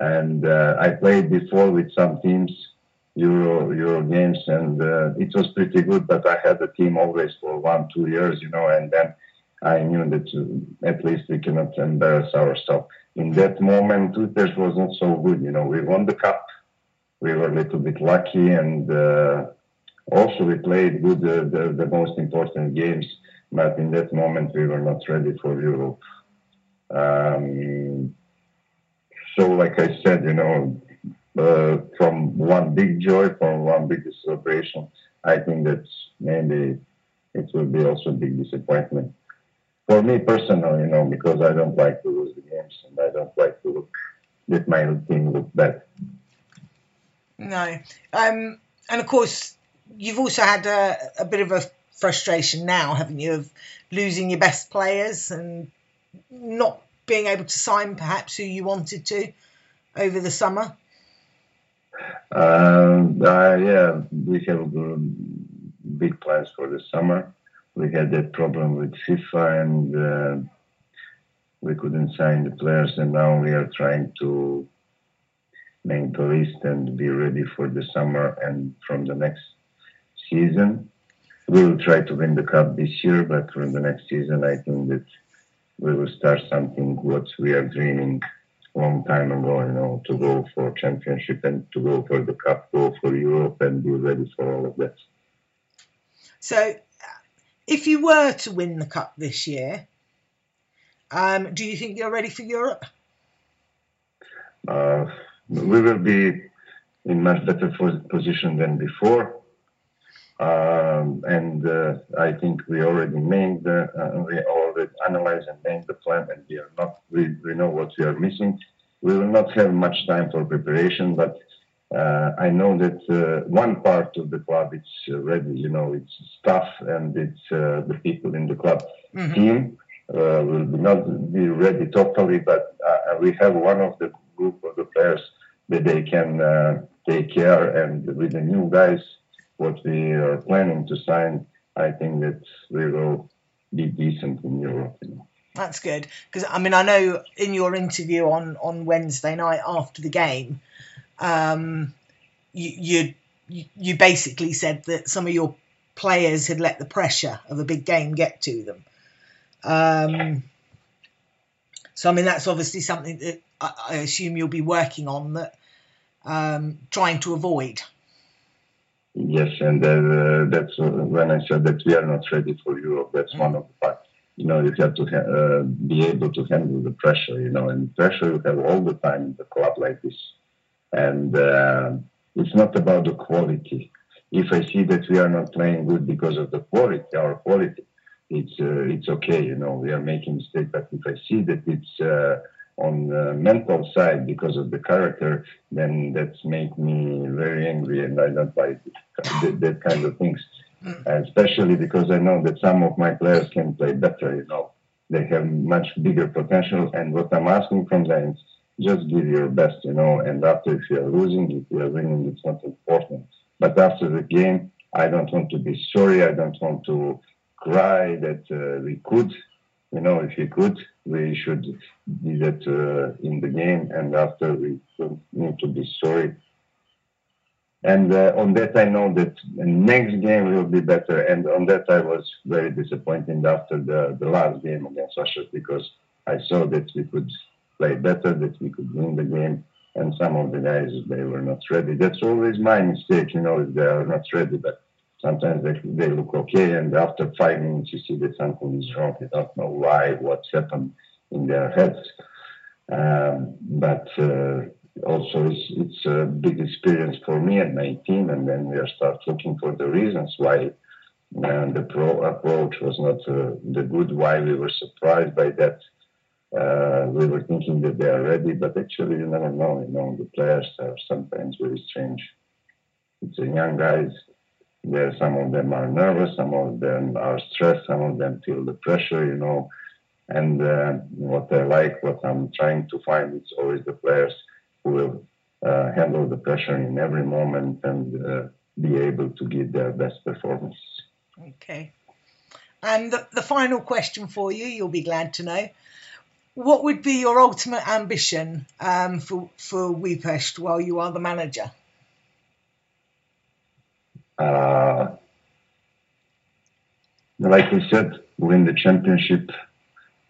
And I played before with some teams, Euro games, and it was pretty good, but I had a team always for 1-2 years, and then I knew that at least we cannot embarrass ourselves. In that moment, Újpest was not so good, We won the cup, we were a little bit lucky, and also we played good the most important games, but in that moment we were not ready for Europe. So, like I said, from one big joy, from one big celebration, I think that maybe it will be also a big disappointment. For me personally, because I don't like to lose the games and I don't like to let my team look bad. No. And, of course, you've also had a bit of a frustration now, haven't you, of losing your best players and not being able to sign perhaps who you wanted to over the summer? Yeah, we have big plans for the summer. We had that problem with FIFA and we couldn't sign the players, and now we are trying to make the list and be ready for the summer and from the next season. We will try to win the cup this year, but from the next season I think that we will start something what we are dreaming long time ago, to go for championship and to go for the cup, go for Europe and be ready for all of that. So if you were to win the cup this year, do you think you're ready for Europe? We will be in much better position than before. I think we already made we already analyzed and made the plan, and we know what we are missing. We will not have much time for preparation, but I know that one part of the club is ready. It's staff and it's the people in the club. Mm-hmm. Team will not be ready totally, but we have one of the group of the players that they can take care, and with the new guys what we are planning to sign, I think that we will be decent in Europe. That's good. Because, I mean, I know in your interview on Wednesday night after the game, you basically said that some of your players had let the pressure of a big game get to them. So, I mean, that's obviously something that I assume you'll be working on, that trying to avoid. Yes, and that's when I said that we are not ready for Europe. That's one of the facts. You know, you have to be able to handle the pressure, you know, and pressure you have all the time in the club like this. And it's not about the quality. If I see that we are not playing good because of the quality, our quality, it's okay, you know, we are making mistakes. But if I see that it's on the mental side because of the character, then that's make me very angry, and I don't like that kind of things. And especially because I know that some of my players can play better, you know. They have much bigger potential, and what I'm asking from them is just give your best, you know, and after, if you're losing, if you're winning, it's not important. But after the game, I don't want to be sorry, I don't want to cry that we could, you know, if we could, we should do that in the game, and after we don't need to be sorry. And on that, I know that the next game will be better. And on that, I was very disappointed after the last game against Russia, because I saw that we could play better, that we could win the game. And some of the guys, they were not ready. That's always my mistake, you know, if they are not ready. But sometimes they look okay. And after 5 minutes, you see that something is wrong. You don't know why, what's happened in their heads. Also, it's a big experience for me and my team, and then we start looking for the reasons why the approach was not the good, why we were surprised by that. We were thinking that they are ready, but actually you never know, you know, the players are sometimes very strange. It's the young guys, some of them are nervous, some of them are stressed, some of them feel the pressure, you know, and what I like, what I'm trying to find, it's always the players will handle the pressure in every moment and be able to give their best performance. Okay. And the final question for you, you'll be glad to know. What would be your ultimate ambition for Újpest while you are the manager? Like we said, win the championship,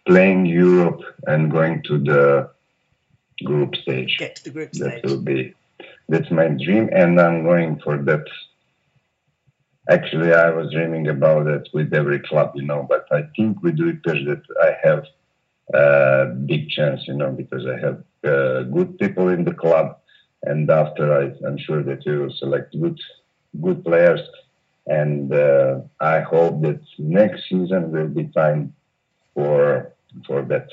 playing Europe, and going to the group stage. Get to the group stage. That's my dream, and I'm going for that. Actually, I was dreaming about that with every club, you know, but I think with Újpest that I have a big chance, you know, because I have good people in the club, and after I'm sure that you will select good players, and I hope that next season will be time for that.